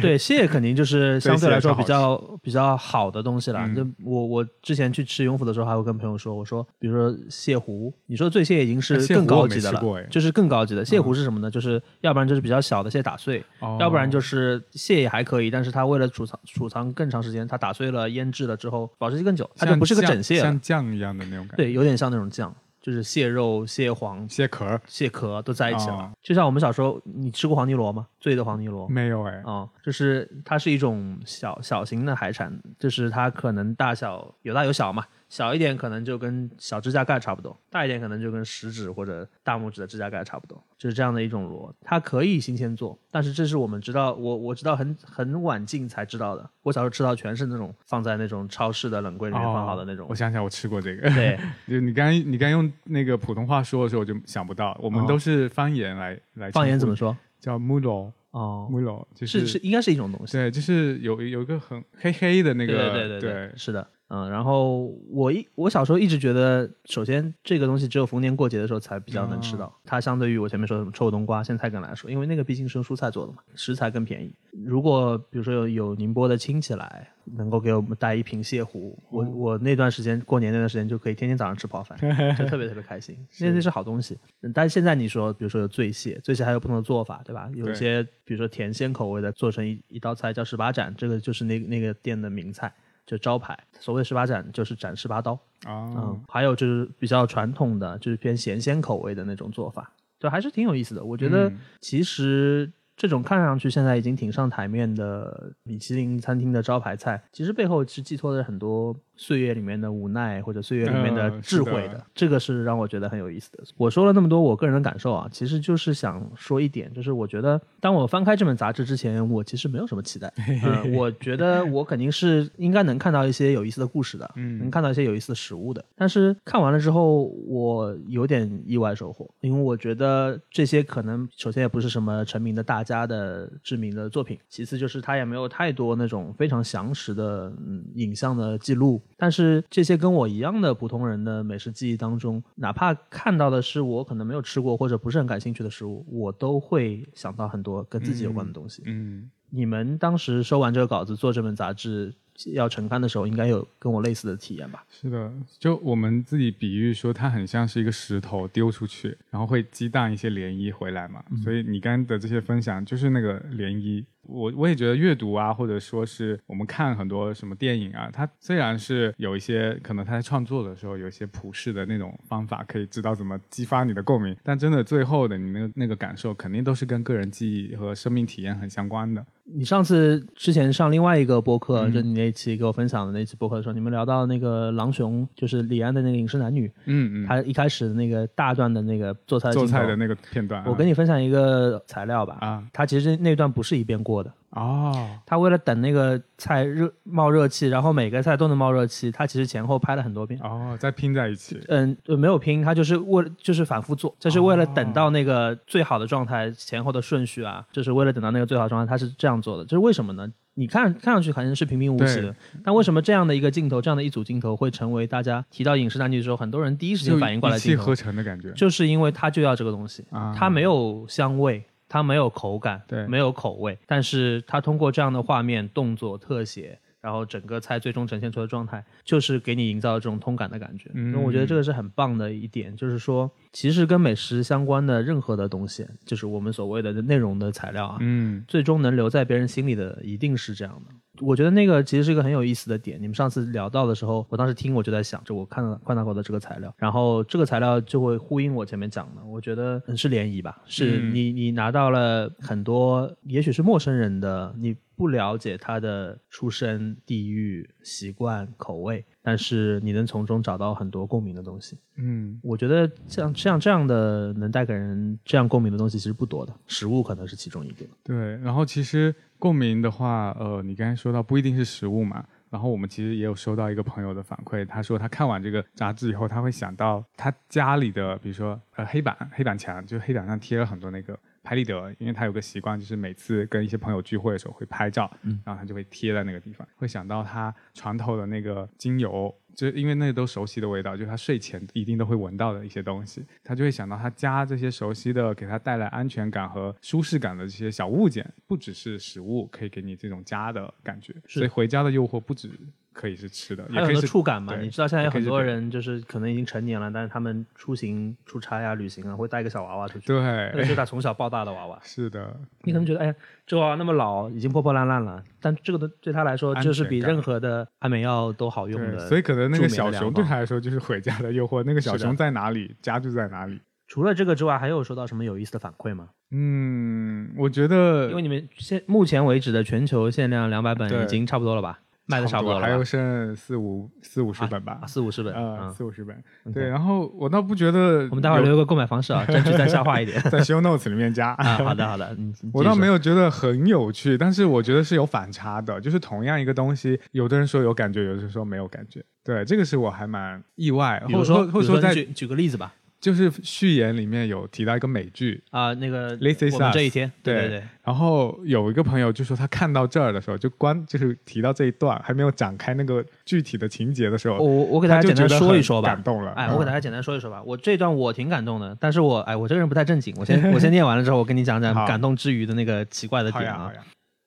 对，蟹肯定就是相对来说比较比较好的东西了。嗯、就我我之前去吃永福的时候，还会跟朋友说，我说，比如说蟹糊，你说醉蟹已经是更高级的了，哎、就是更高级的蟹糊是什么呢？嗯、就是要不然就是比较小的蟹打碎，哦、要不然就是蟹也还可以，但是它为了储藏储藏更长时间，它打碎了腌制了之后保质期更久，它就不是个。像, 像酱一样的那种感觉，对，有点像那种酱，就是蟹肉、蟹黄、蟹壳、蟹壳都在一起了、哦。就像我们小时候，你吃过黄泥螺吗？醉的黄泥螺没有哎，啊、嗯，就是它是一种小小型的海产，就是它可能大小有大有小嘛。小一点可能就跟小指甲盖差不多，大一点可能就跟食指或者大拇指的指甲盖差不多，就是这样的一种螺，它可以新鲜做，但是这是我们知道，我我知道很很晚近才知道的。我小时候吃到全是那种放在那种超市的冷柜里面放好的那种。哦、我想想，我吃过这个。对，就你刚你刚用那个普通话说的时候，我就想不到，我们都是方言来、哦、来。方言怎么说？叫木螺。哦，木螺就是、是, 是应该是一种东西。对，就是有有一个很黑黑的那个。对对对 对, 对, 对，是的。嗯，然后我一我小时候一直觉得，首先这个东西只有逢年过节的时候才比较能吃到、哦、它相对于我前面说的什么臭冬瓜、苋菜梗来说，因为那个毕竟是用蔬菜做的嘛，食材更便宜。如果比如说有有宁波的亲戚来，能够给我们带一瓶蟹糊，我我那段时间过年那段时间就可以天天早上吃泡饭，就特别特别开心。那那是好东西。但是现在你说，比如说有醉蟹，醉蟹还有不同的做法，对吧？有些比如说甜鲜口味的做成一一道菜叫十八盏，这个就是那那个店的名菜。就招牌，所谓十八斩就是斩十八刀、哦、嗯，还有就是比较传统的就是偏咸鲜口味的那种做法，就还是挺有意思的。我觉得其实这种看上去现在已经挺上台面的米其林餐厅的招牌菜，其实背后是寄托着很多岁月里面的无奈或者岁月里面的智慧 的,、呃、的这个是让我觉得很有意思的。我说了那么多我个人的感受啊，其实就是想说一点，就是我觉得当我翻开这本杂志之前我其实没有什么期待、呃、我觉得我肯定是应该能看到一些有意思的故事的，能看到一些有意思的食物的，但是看完了之后我有点意外收获，因为我觉得这些可能首先也不是什么成名的大家的知名的作品，其次就是它也没有太多那种非常详实的、嗯、影像的记录，但是这些跟我一样的普通人的美食记忆当中，哪怕看到的是我可能没有吃过或者不是很感兴趣的食物，我都会想到很多跟自己有关的东西。嗯，嗯，你们当时收完这个稿子做这本杂志要成刊的时候应该有跟我类似的体验吧？是的，就我们自己比喻说它很像是一个石头丢出去然后会激荡一些涟漪回来嘛、嗯、所以你刚刚的这些分享就是那个涟漪。我我也觉得阅读啊或者说是我们看很多什么电影啊，它虽然是有一些可能它在创作的时候有一些普世的那种方法可以知道怎么激发你的共鸣，但真的最后的你那个那个感受肯定都是跟个人记忆和生命体验很相关的。你上次之前上另外一个播客、嗯、就你那期给我分享的那期播客的时候，你们聊到那个狼熊，就是李安的那个饮食男女，嗯嗯，他一开始那个大段的那个做菜的做菜的那个片段、啊、我跟你分享一个材料吧，啊，他其实那段不是一遍过的哦，他为了等那个菜热冒热气，然后每个菜都能冒热气，他其实前后拍了很多遍哦，再拼在一起，嗯，没有拼，他就是为就是反复做，这是为了等到那个最好的状态，前后的顺序啊，就是为了等到那个最好的状态，他是这样做的。这是为什么呢？你看看上去好像是平平无奇的，但为什么这样的一个镜头，这样的一组镜头会成为大家提到饮食男女的时候很多人第一时间反应过来的镜头？就一气呵成的感觉，就是因为他就要这个东西，他、嗯、没有香味，它没有口感，对，没有口味，但是它通过这样的画面、动作、特写，然后整个菜最终呈现出的状态，就是给你营造这种通感的感觉。嗯，我觉得这个是很棒的一点，就是说其实跟美食相关的任何的东西，就是我们所谓的内容的材料啊，嗯，最终能留在别人心里的一定是这样的。我觉得那个其实是一个很有意思的点，你们上次聊到的时候，我当时听我就在想，就我看到看到过的这个材料，然后这个材料就会呼应我前面讲的，我觉得是涟漪吧，是你你拿到了很多也许是陌生人的，你不了解他的出身、地域、习惯、口味，但是你能从中找到很多共鸣的东西。嗯，我觉得像像这样的能带给人这样共鸣的东西其实不多的，食物可能是其中一个。对，然后其实共鸣的话，呃，你刚才说到不一定是食物嘛，然后我们其实也有收到一个朋友的反馈，他说他看完这个杂志以后，他会想到他家里的，比如说呃黑板黑板墙，就黑板上贴了很多那个拍立得，因为他有个习惯，就是每次跟一些朋友聚会的时候会拍照、嗯、然后他就会贴在那个地方，会想到他床头的那个精油，就因为那都熟悉的味道，就是他睡前一定都会闻到的一些东西，他就会想到他家这些熟悉的给他带来安全感和舒适感的这些小物件，不只是食物可以给你这种家的感觉，所以回家的诱惑不止可以是吃的，还有很多触感嘛。你知道现在有很多人就是可能已经成年了，但是他们出行出差啊旅行啊会带一个小娃娃出去，对，那就是他从小抱大的娃娃。是的，你可能觉得哎呀这娃娃那么老已经破破烂烂了，但这个对他来说就是比任何的安眠药都好用的，所以可能那个小熊对他来说就是回家的诱惑，那个小熊在哪里家就在哪里。除了这个之外还有收到什么有意思的反馈吗？嗯，我觉得因为你们现目前为止的全球限量两百本已经差不多了吧，卖的差不多了，还有剩四五四五十本吧、啊啊、四五十本、呃嗯、四五十本、嗯、对。然后我倒不觉得，我们待会儿留个购买方式啊，争取再消化一点在 show notes 里面加、啊、好的好的。我倒没有觉得很有趣，但是我觉得是有反差的，就是同样一个东西，有的人说有感觉，有的人说没有感觉，对，这个是我还蛮意外。比如说或者说在 举, 举个例子吧，就是序言里面有提到一个美剧啊、呃，那个 This Is Us, 我们这一天，对对对。然后有一个朋友就说他看到这儿的时候，就关就是提到这一段还没有展开那个具体的情节的时候，我我给大家简单说一说吧。感动了，哎，我给大家简单说一说吧。我这段我挺感动的，但是我哎我这个人不太正经，我先我先念完了之后，我跟你讲讲感动之余的那个奇怪的点啊。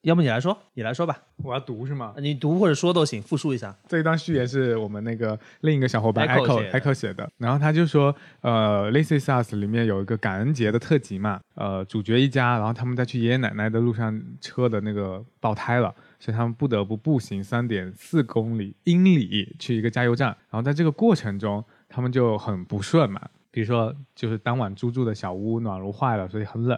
要不你来说，你来说吧。我要读是吗？你读或者说都行，复述一下。这一段序言是我们那个另一个小伙伴 Echo Echo 写的，然后他就说，呃 ，This Is Us 里面有一个感恩节的特辑嘛，呃，主角一家，然后他们在去爷爷奶奶的路上，车的那个爆胎了。所以他们不得不步行三点四公里英里去一个加油站，然后在这个过程中他们就很不顺嘛，比如说就是当晚租住的小屋暖炉坏了，所以很冷，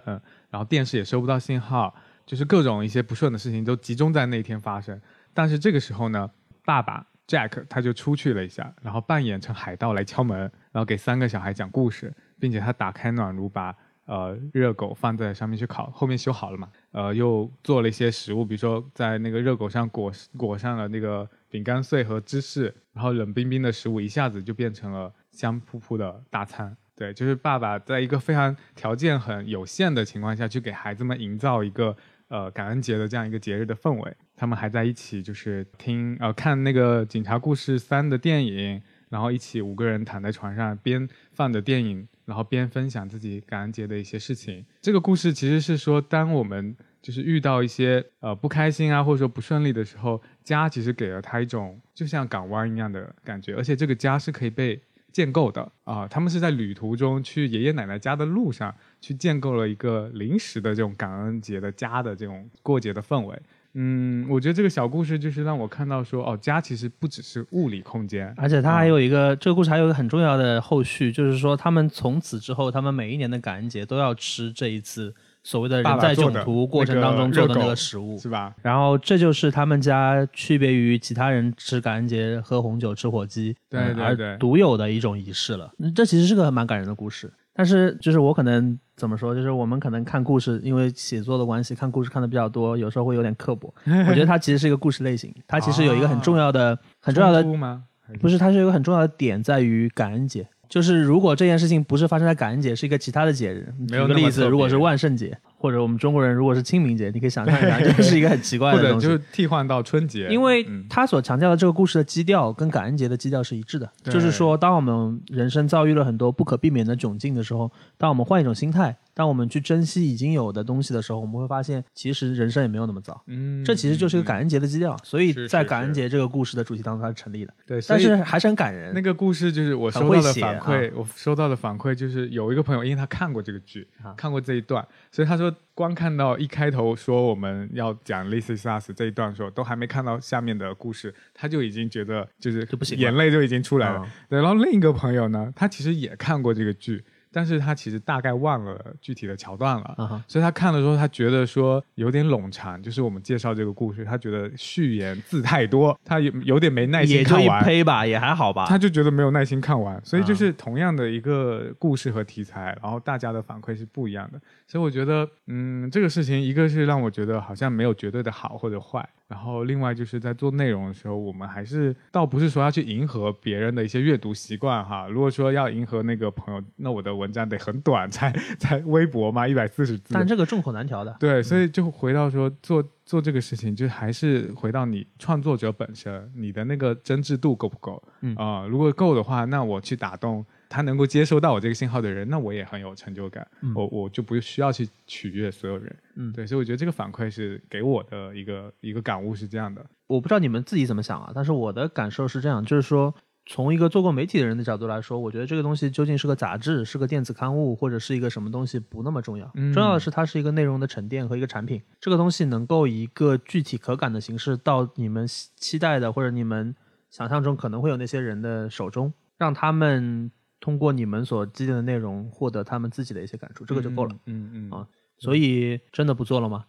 然后电视也收不到信号，就是各种一些不顺的事情都集中在那一天发生。但是这个时候呢，爸爸 Jack 他就出去了一下，然后扮演成海盗来敲门，然后给三个小孩讲故事，并且他打开暖炉把呃，热狗放在上面去烤，后面修好了嘛，呃，又做了一些食物，比如说在那个热狗上裹裹上了那个饼干碎和芝士，然后冷冰冰的食物一下子就变成了香扑扑的大餐。对，就是爸爸在一个非常条件很有限的情况下去给孩子们营造一个呃感恩节的这样一个节日的氛围。他们还在一起就是听呃看那个《警察故事三》的电影，然后一起五个人躺在床上边放着电影，然后边分享自己感恩节的一些事情。这个故事其实是说，当我们就是遇到一些呃不开心啊，或者说不顺利的时候，家其实给了他一种就像港湾一样的感觉，而且这个家是可以被建构的啊、呃。他们是在旅途中去爷爷奶奶家的路上去建构了一个临时的这种感恩节的家的这种过节的氛围。嗯，我觉得这个小故事就是让我看到说，哦，家其实不只是物理空间，而且它还有一个、嗯、这个故事还有一个很重要的后续，就是说他们从此之后，他们每一年的感恩节都要吃这一次所谓的人在囧途过程当中做的那个食物，是吧？然后这就是他们家区别于其他人吃感恩节喝红酒吃火鸡，对对对、嗯，而独有的一种仪式了。这其实是个蛮感人的故事。但是就是我可能怎么说，就是我们可能看故事，因为写作的关系，看故事看的比较多，有时候会有点刻薄。我觉得它其实是一个故事类型，它其实有一个很重要的、啊、很重要的吗？不是，它是有一个很重要的点在于感恩节，就是如果这件事情不是发生在感恩节，是一个其他的节日，举个例子，如果是万圣节或者我们中国人如果是清明节，你可以想象一下，这是一个很奇怪的东西，或者就是替换到春节，因为他所强调的这个故事的基调跟感恩节的基调是一致的，就是说当我们人生遭遇了很多不可避免的窘境的时候，当我们换一种心态，当我们去珍惜已经有的东西的时候，我们会发现其实人生也没有那么糟、嗯、这其实就是一个感恩节的基调、嗯、所以在感恩节这个故事的主题当中它是成立的，对，但是还是很感人。那个故事就是我收到的反馈、啊、我收到的反馈就是有一个朋友因为他看过这个剧、啊、看过这一段，所以他说光看到一开头说我们要讲 This Is Us 这一段的时候，都还没看到下面的故事，他就已经觉得就是眼泪就已经出来 了, 了、嗯、对。然后另一个朋友呢，他其实也看过这个剧，但是他其实大概忘了具体的桥段了、uh-huh. 所以他看的时候他觉得说有点冗长，就是我们介绍这个故事他觉得序言字太多，他有点没耐心看完，也就一胚吧，也还好吧，他就觉得没有耐心看完，所以就是同样的一个故事和题材、uh-huh. 然后大家的反馈是不一样的，所以我觉得嗯，这个事情一个是让我觉得好像没有绝对的好或者坏，然后另外就是在做内容的时候，我们还是倒不是说要去迎合别人的一些阅读习惯哈。如果说要迎合那个朋友，那我的文章得很短，才才微博嘛，一百四十字。但这个众口难调的。对，所以就回到说做做这个事情，就还是回到你创作者本身，你的那个真挚度够不够？嗯啊、呃，如果够的话，那我去打动他能够接收到我这个信号的人，那我也很有成就感、嗯、我我就不需要去取悦所有人、嗯、对，所以我觉得这个反馈是给我的一个一个感悟是这样的。我不知道你们自己怎么想啊，但是我的感受是这样，就是说从一个做过媒体的人的角度来说，我觉得这个东西究竟是个杂志，是个电子刊物，或者是一个什么东西不那么重要、嗯、重要的是它是一个内容的沉淀和一个产品，这个东西能够以一个具体可感的形式到你们期待的或者你们想象中可能会有那些人的手中，让他们通过你们所制定的内容获得他们自己的一些感触，这个就够了。嗯 嗯, 嗯啊，所以真的不做了吗？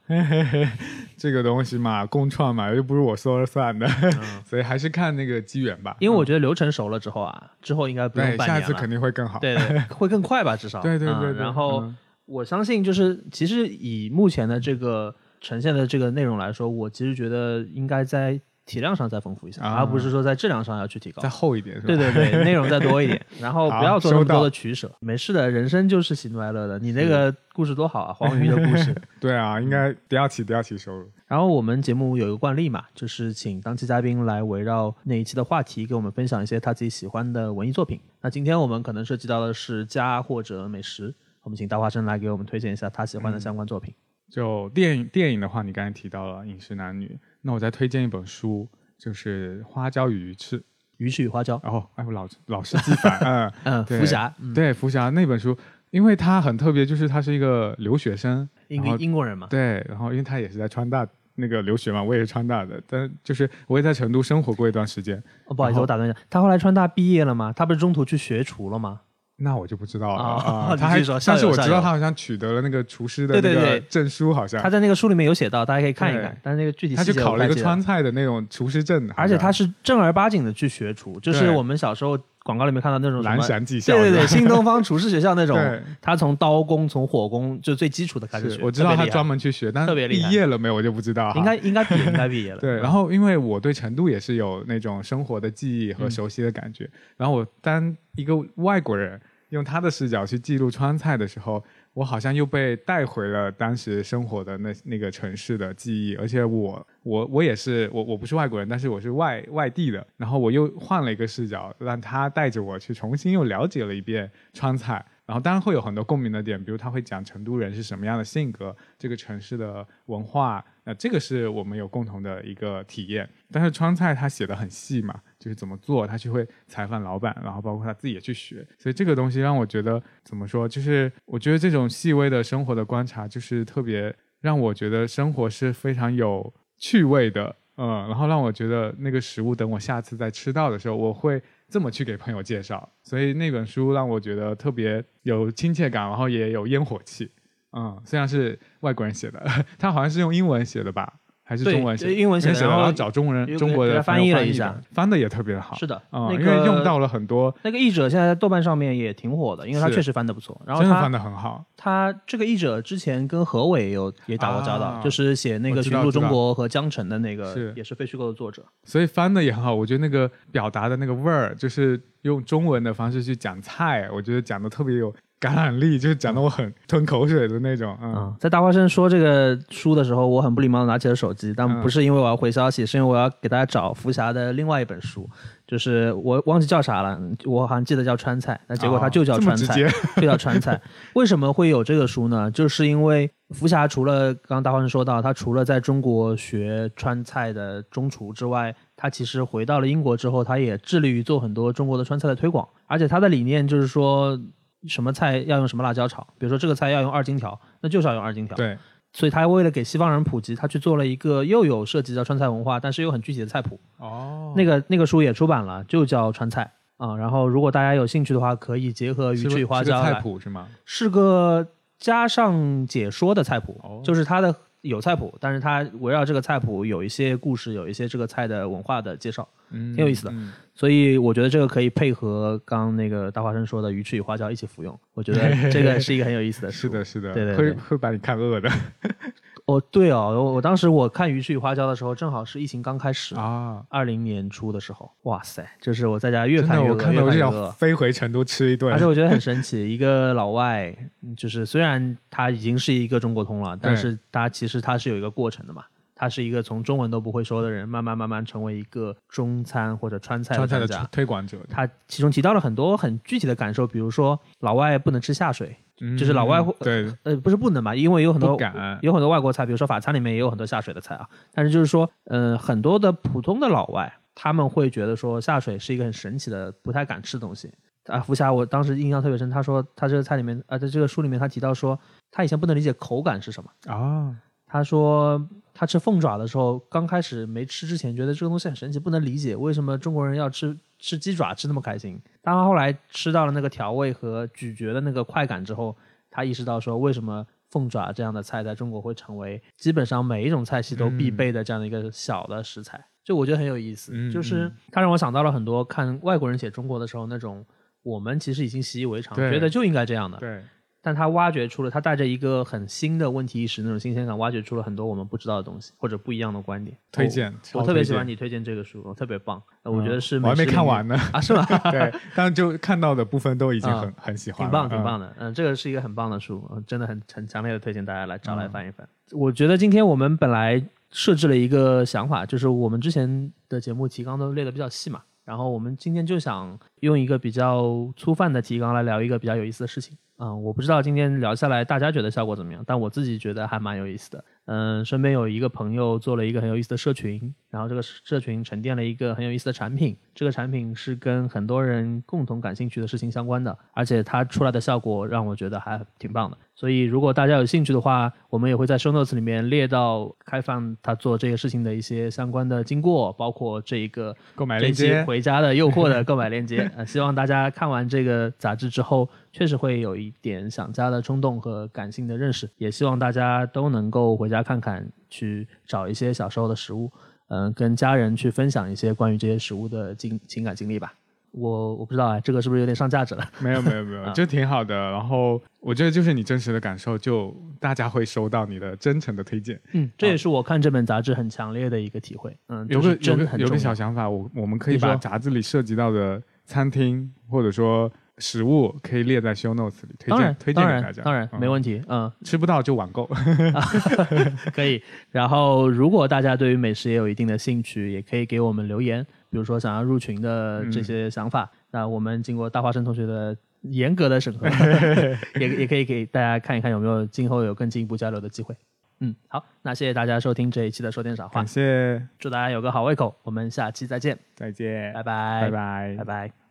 这个东西嘛，共创嘛，又不是我说了算的，嗯、所以还是看那个机缘吧。因为我觉得流程熟了之后啊，之后应该不用半年了，下次肯定会更好，对对，会更快吧，至少。对对 对, 对, 对、嗯。然后、嗯、我相信，就是其实以目前的这个呈现的这个内容来说，我其实觉得应该在体量上再丰富一下、啊、而不是说在质量上要去提高，再厚一点是吧？对对对，内容再多一点然后不要做那么多的取舍，没事的，人生就是喜怒哀乐的，你那个故事多好啊，黄鱼的故事对啊，应该不要起不要起收入。然后我们节目有一个惯例嘛，就是请当期嘉宾来围绕那一期的话题给我们分享一些他自己喜欢的文艺作品，那今天我们可能涉及到的是家或者美食，我们请大花生来给我们推荐一下他喜欢的相关作品、嗯就电影电影的话你刚才提到了饮食男女，那我再推荐一本书，就是《花椒与鱼翅》。鱼翅与花椒，然后、哦哎、我老老是记反嗯嗯，福霞对福霞、嗯、那本书，因为他很特别，就是他是一个留学生，英英国人嘛，对，然后因为他也是在川大那个留学嘛，我也是川大的，但就是我也在成都生活过一段时间。哦，不好意思，我打断一下，他后来川大毕业了吗？他不是中途去学厨了吗？那我就不知道了啊、哦呃。他还说，但是我知道他好像取得了那个厨师的那个证书，好像对对对他在那个书里面有写到，大家可以看一看。但是那个具体细节他就考了一个川菜的那种厨师证，而且他是正儿八经的去学厨，就是我们小时候广告里面看到那种蓝翔技校，对对对，新东方厨师学校那种，他从刀工从火工就最基础的开始学。我知道他专门去学，但是毕业了没我就不知道。应该应该毕业应该毕业了。对，然后因为我对成都也是有那种生活的记忆和熟悉的感觉，嗯、然后我当一个外国人用他的视角去记录川菜的时候，我好像又被带回了当时生活的那那个城市的记忆，而且我我我也是我我不是外国人，但是我是外外地的，然后我又换了一个视角，让他带着我去重新又了解了一遍川菜。然后当然会有很多共鸣的点，比如他会讲成都人是什么样的性格，这个城市的文化，那这个是我们有共同的一个体验。但是川菜他写的很细嘛，就是怎么做，他就会采访老板，然后包括他自己也去学，所以这个东西让我觉得怎么说，就是我觉得这种细微的生活的观察，就是特别让我觉得生活是非常有趣味的，嗯，然后让我觉得那个食物等我下次再吃到的时候，我会这么去给朋友介绍，所以那本书让我觉得特别有亲切感，然后也有烟火气。嗯，虽然是外国人写的，他好像是用英文写的吧，还是中文写的？英文写的，然后找中文中国人翻译了一下，翻的也特别好。是的，嗯那个、因为用到了很多。那个译者现在在豆瓣上面也挺火的，因为他确实翻的不错，然后他真的翻的很好。他这个译者之前跟何伟有也打过交道、啊，就是写那个《寻路中国》和《江城》的那个，是也是非虚构的作者，所以翻的也很好。我觉得那个表达的那个味儿，就是用中文的方式去讲菜，我觉得讲的特别有感染力，就是讲得我很吞口水的那种。 嗯, 嗯，在大花生说这个书的时候，我很不礼貌的拿起了手机，但不是因为我要回消息、嗯、是因为我要给大家找福霞的另外一本书，就是我忘记叫啥了，我好像记得叫川菜，那结果它就叫川菜、哦、就叫川菜。为什么会有这个书呢？就是因为福霞除了刚刚大花生说到他除了在中国学川菜的中厨之外，他其实回到了英国之后，他也致力于做很多中国的川菜的推广，而且他的理念就是说什么菜要用什么辣椒炒，比如说这个菜要用二荆条，那就是要用二荆条。对，所以他为了给西方人普及，他去做了一个又有涉及到川菜文化但是又很具体的菜谱。哦，那个那个书也出版了，就叫川菜啊、嗯。然后如果大家有兴趣的话，可以结合鱼翅与花椒来，是个菜谱是吗？是个加上解说的菜谱、哦、就是它的有菜谱，但是它围绕这个菜谱有一些故事，有一些这个菜的文化的介绍，挺有意思的、嗯嗯、所以我觉得这个可以配合刚那个大花生说的鱼翅与花椒一起服用，我觉得这个是一个很有意思的书。是的是的，对对对，会会把你看饿的。哦对哦，我我当时我看鱼翅与花椒的时候，正好是疫情刚开始啊，二零年初的时候，哇塞，就是我在家越看越饿，我看到我就想飞回成都吃一顿。而且我觉得很神奇，一个老外，就是虽然他已经是一个中国通了，但是他其实他是有一个过程的嘛。他是一个从中文都不会说的人，慢慢慢慢成为一个中餐或者川菜的专家，川菜的推广者。他其中提到了很多很具体的感受，比如说老外不能吃下水，嗯、就是老外对呃不是不能吧，因为有很多有很多外国菜，比如说法餐里面也有很多下水的菜啊。但是就是说，呃，很多的普通的老外他们会觉得说下水是一个很神奇的、不太敢吃的东西。啊，福霞，我当时印象特别深，他说他这个菜里面啊，在这个书里面他提到说，他以前不能理解口感是什么啊。哦，他说他吃凤爪的时候，刚开始没吃之前觉得这个东西很神奇，不能理解为什么中国人要吃吃鸡爪吃那么开心。但他后来吃到了那个调味和咀嚼的那个快感之后，他意识到说为什么凤爪这样的菜在中国会成为基本上每一种菜系都必备的这样的一个小的食材。就我觉得很有意思，就是他让我想到了很多看外国人写中国的时候那种我们其实已经习以为常，觉得就应该这样的。对。但他挖掘出了，他带着一个很新的问题意识，那种新鲜感，挖掘出了很多我们不知道的东西或者不一样的观点。推荐，我, 我特别喜欢你推荐这个书，我特别棒，嗯、我觉得是美食。我还没看完呢啊，是吧？对，但就看到的部分都已经很、嗯、很喜欢了，挺棒，挺棒的。嗯，这个是一个很棒的书，真的很很强烈的推荐大家来找来翻一翻、嗯。我觉得今天我们本来设置了一个想法，就是我们之前的节目提纲都列的比较细嘛。然后我们今天就想用一个比较粗泛的提纲来聊一个比较有意思的事情啊、嗯，我不知道今天聊下来大家觉得效果怎么样，但我自己觉得还蛮有意思的。嗯，身边有一个朋友做了一个很有意思的社群，然后这个社群沉淀了一个很有意思的产品，这个产品是跟很多人共同感兴趣的事情相关的，而且它出来的效果让我觉得还挺棒的。所以如果大家有兴趣的话，我们也会在 show notes 里面列到开放他做这个事情的一些相关的经过，包括这一个购买链接回家的诱惑的购买链接、呃、希望大家看完这个杂志之后确实会有一点想家的冲动和感性的认识，也希望大家都能够回家看看，去找一些小时候的食物，嗯、呃，跟家人去分享一些关于这些食物的经情感经历吧。我我不知道啊，这个是不是有点上价值了？没有没有没有，就挺好的。然后我觉得就是你真实的感受，就大家会收到你的真诚的推荐。嗯，这也是我看这本杂志很强烈的一个体会。嗯，有个有个有个小想法，我我们可以把杂志里涉及到的餐厅或者说食物可以列在 show notes 里，推荐推荐给大家，当然、嗯、没问题。嗯，吃不到就网购可以。然后如果大家对于美食也有一定的兴趣，也可以给我们留言，比如说想要入群的这些想法、嗯、那我们经过大花生同学的严格的审核也, 也可以给大家看一看有没有今后有更进一步交流的机会。嗯，好，那谢谢大家收听这一期的说点傻话，感谢，祝大家有个好胃口，我们下期再见，再见，拜拜，拜拜，拜拜。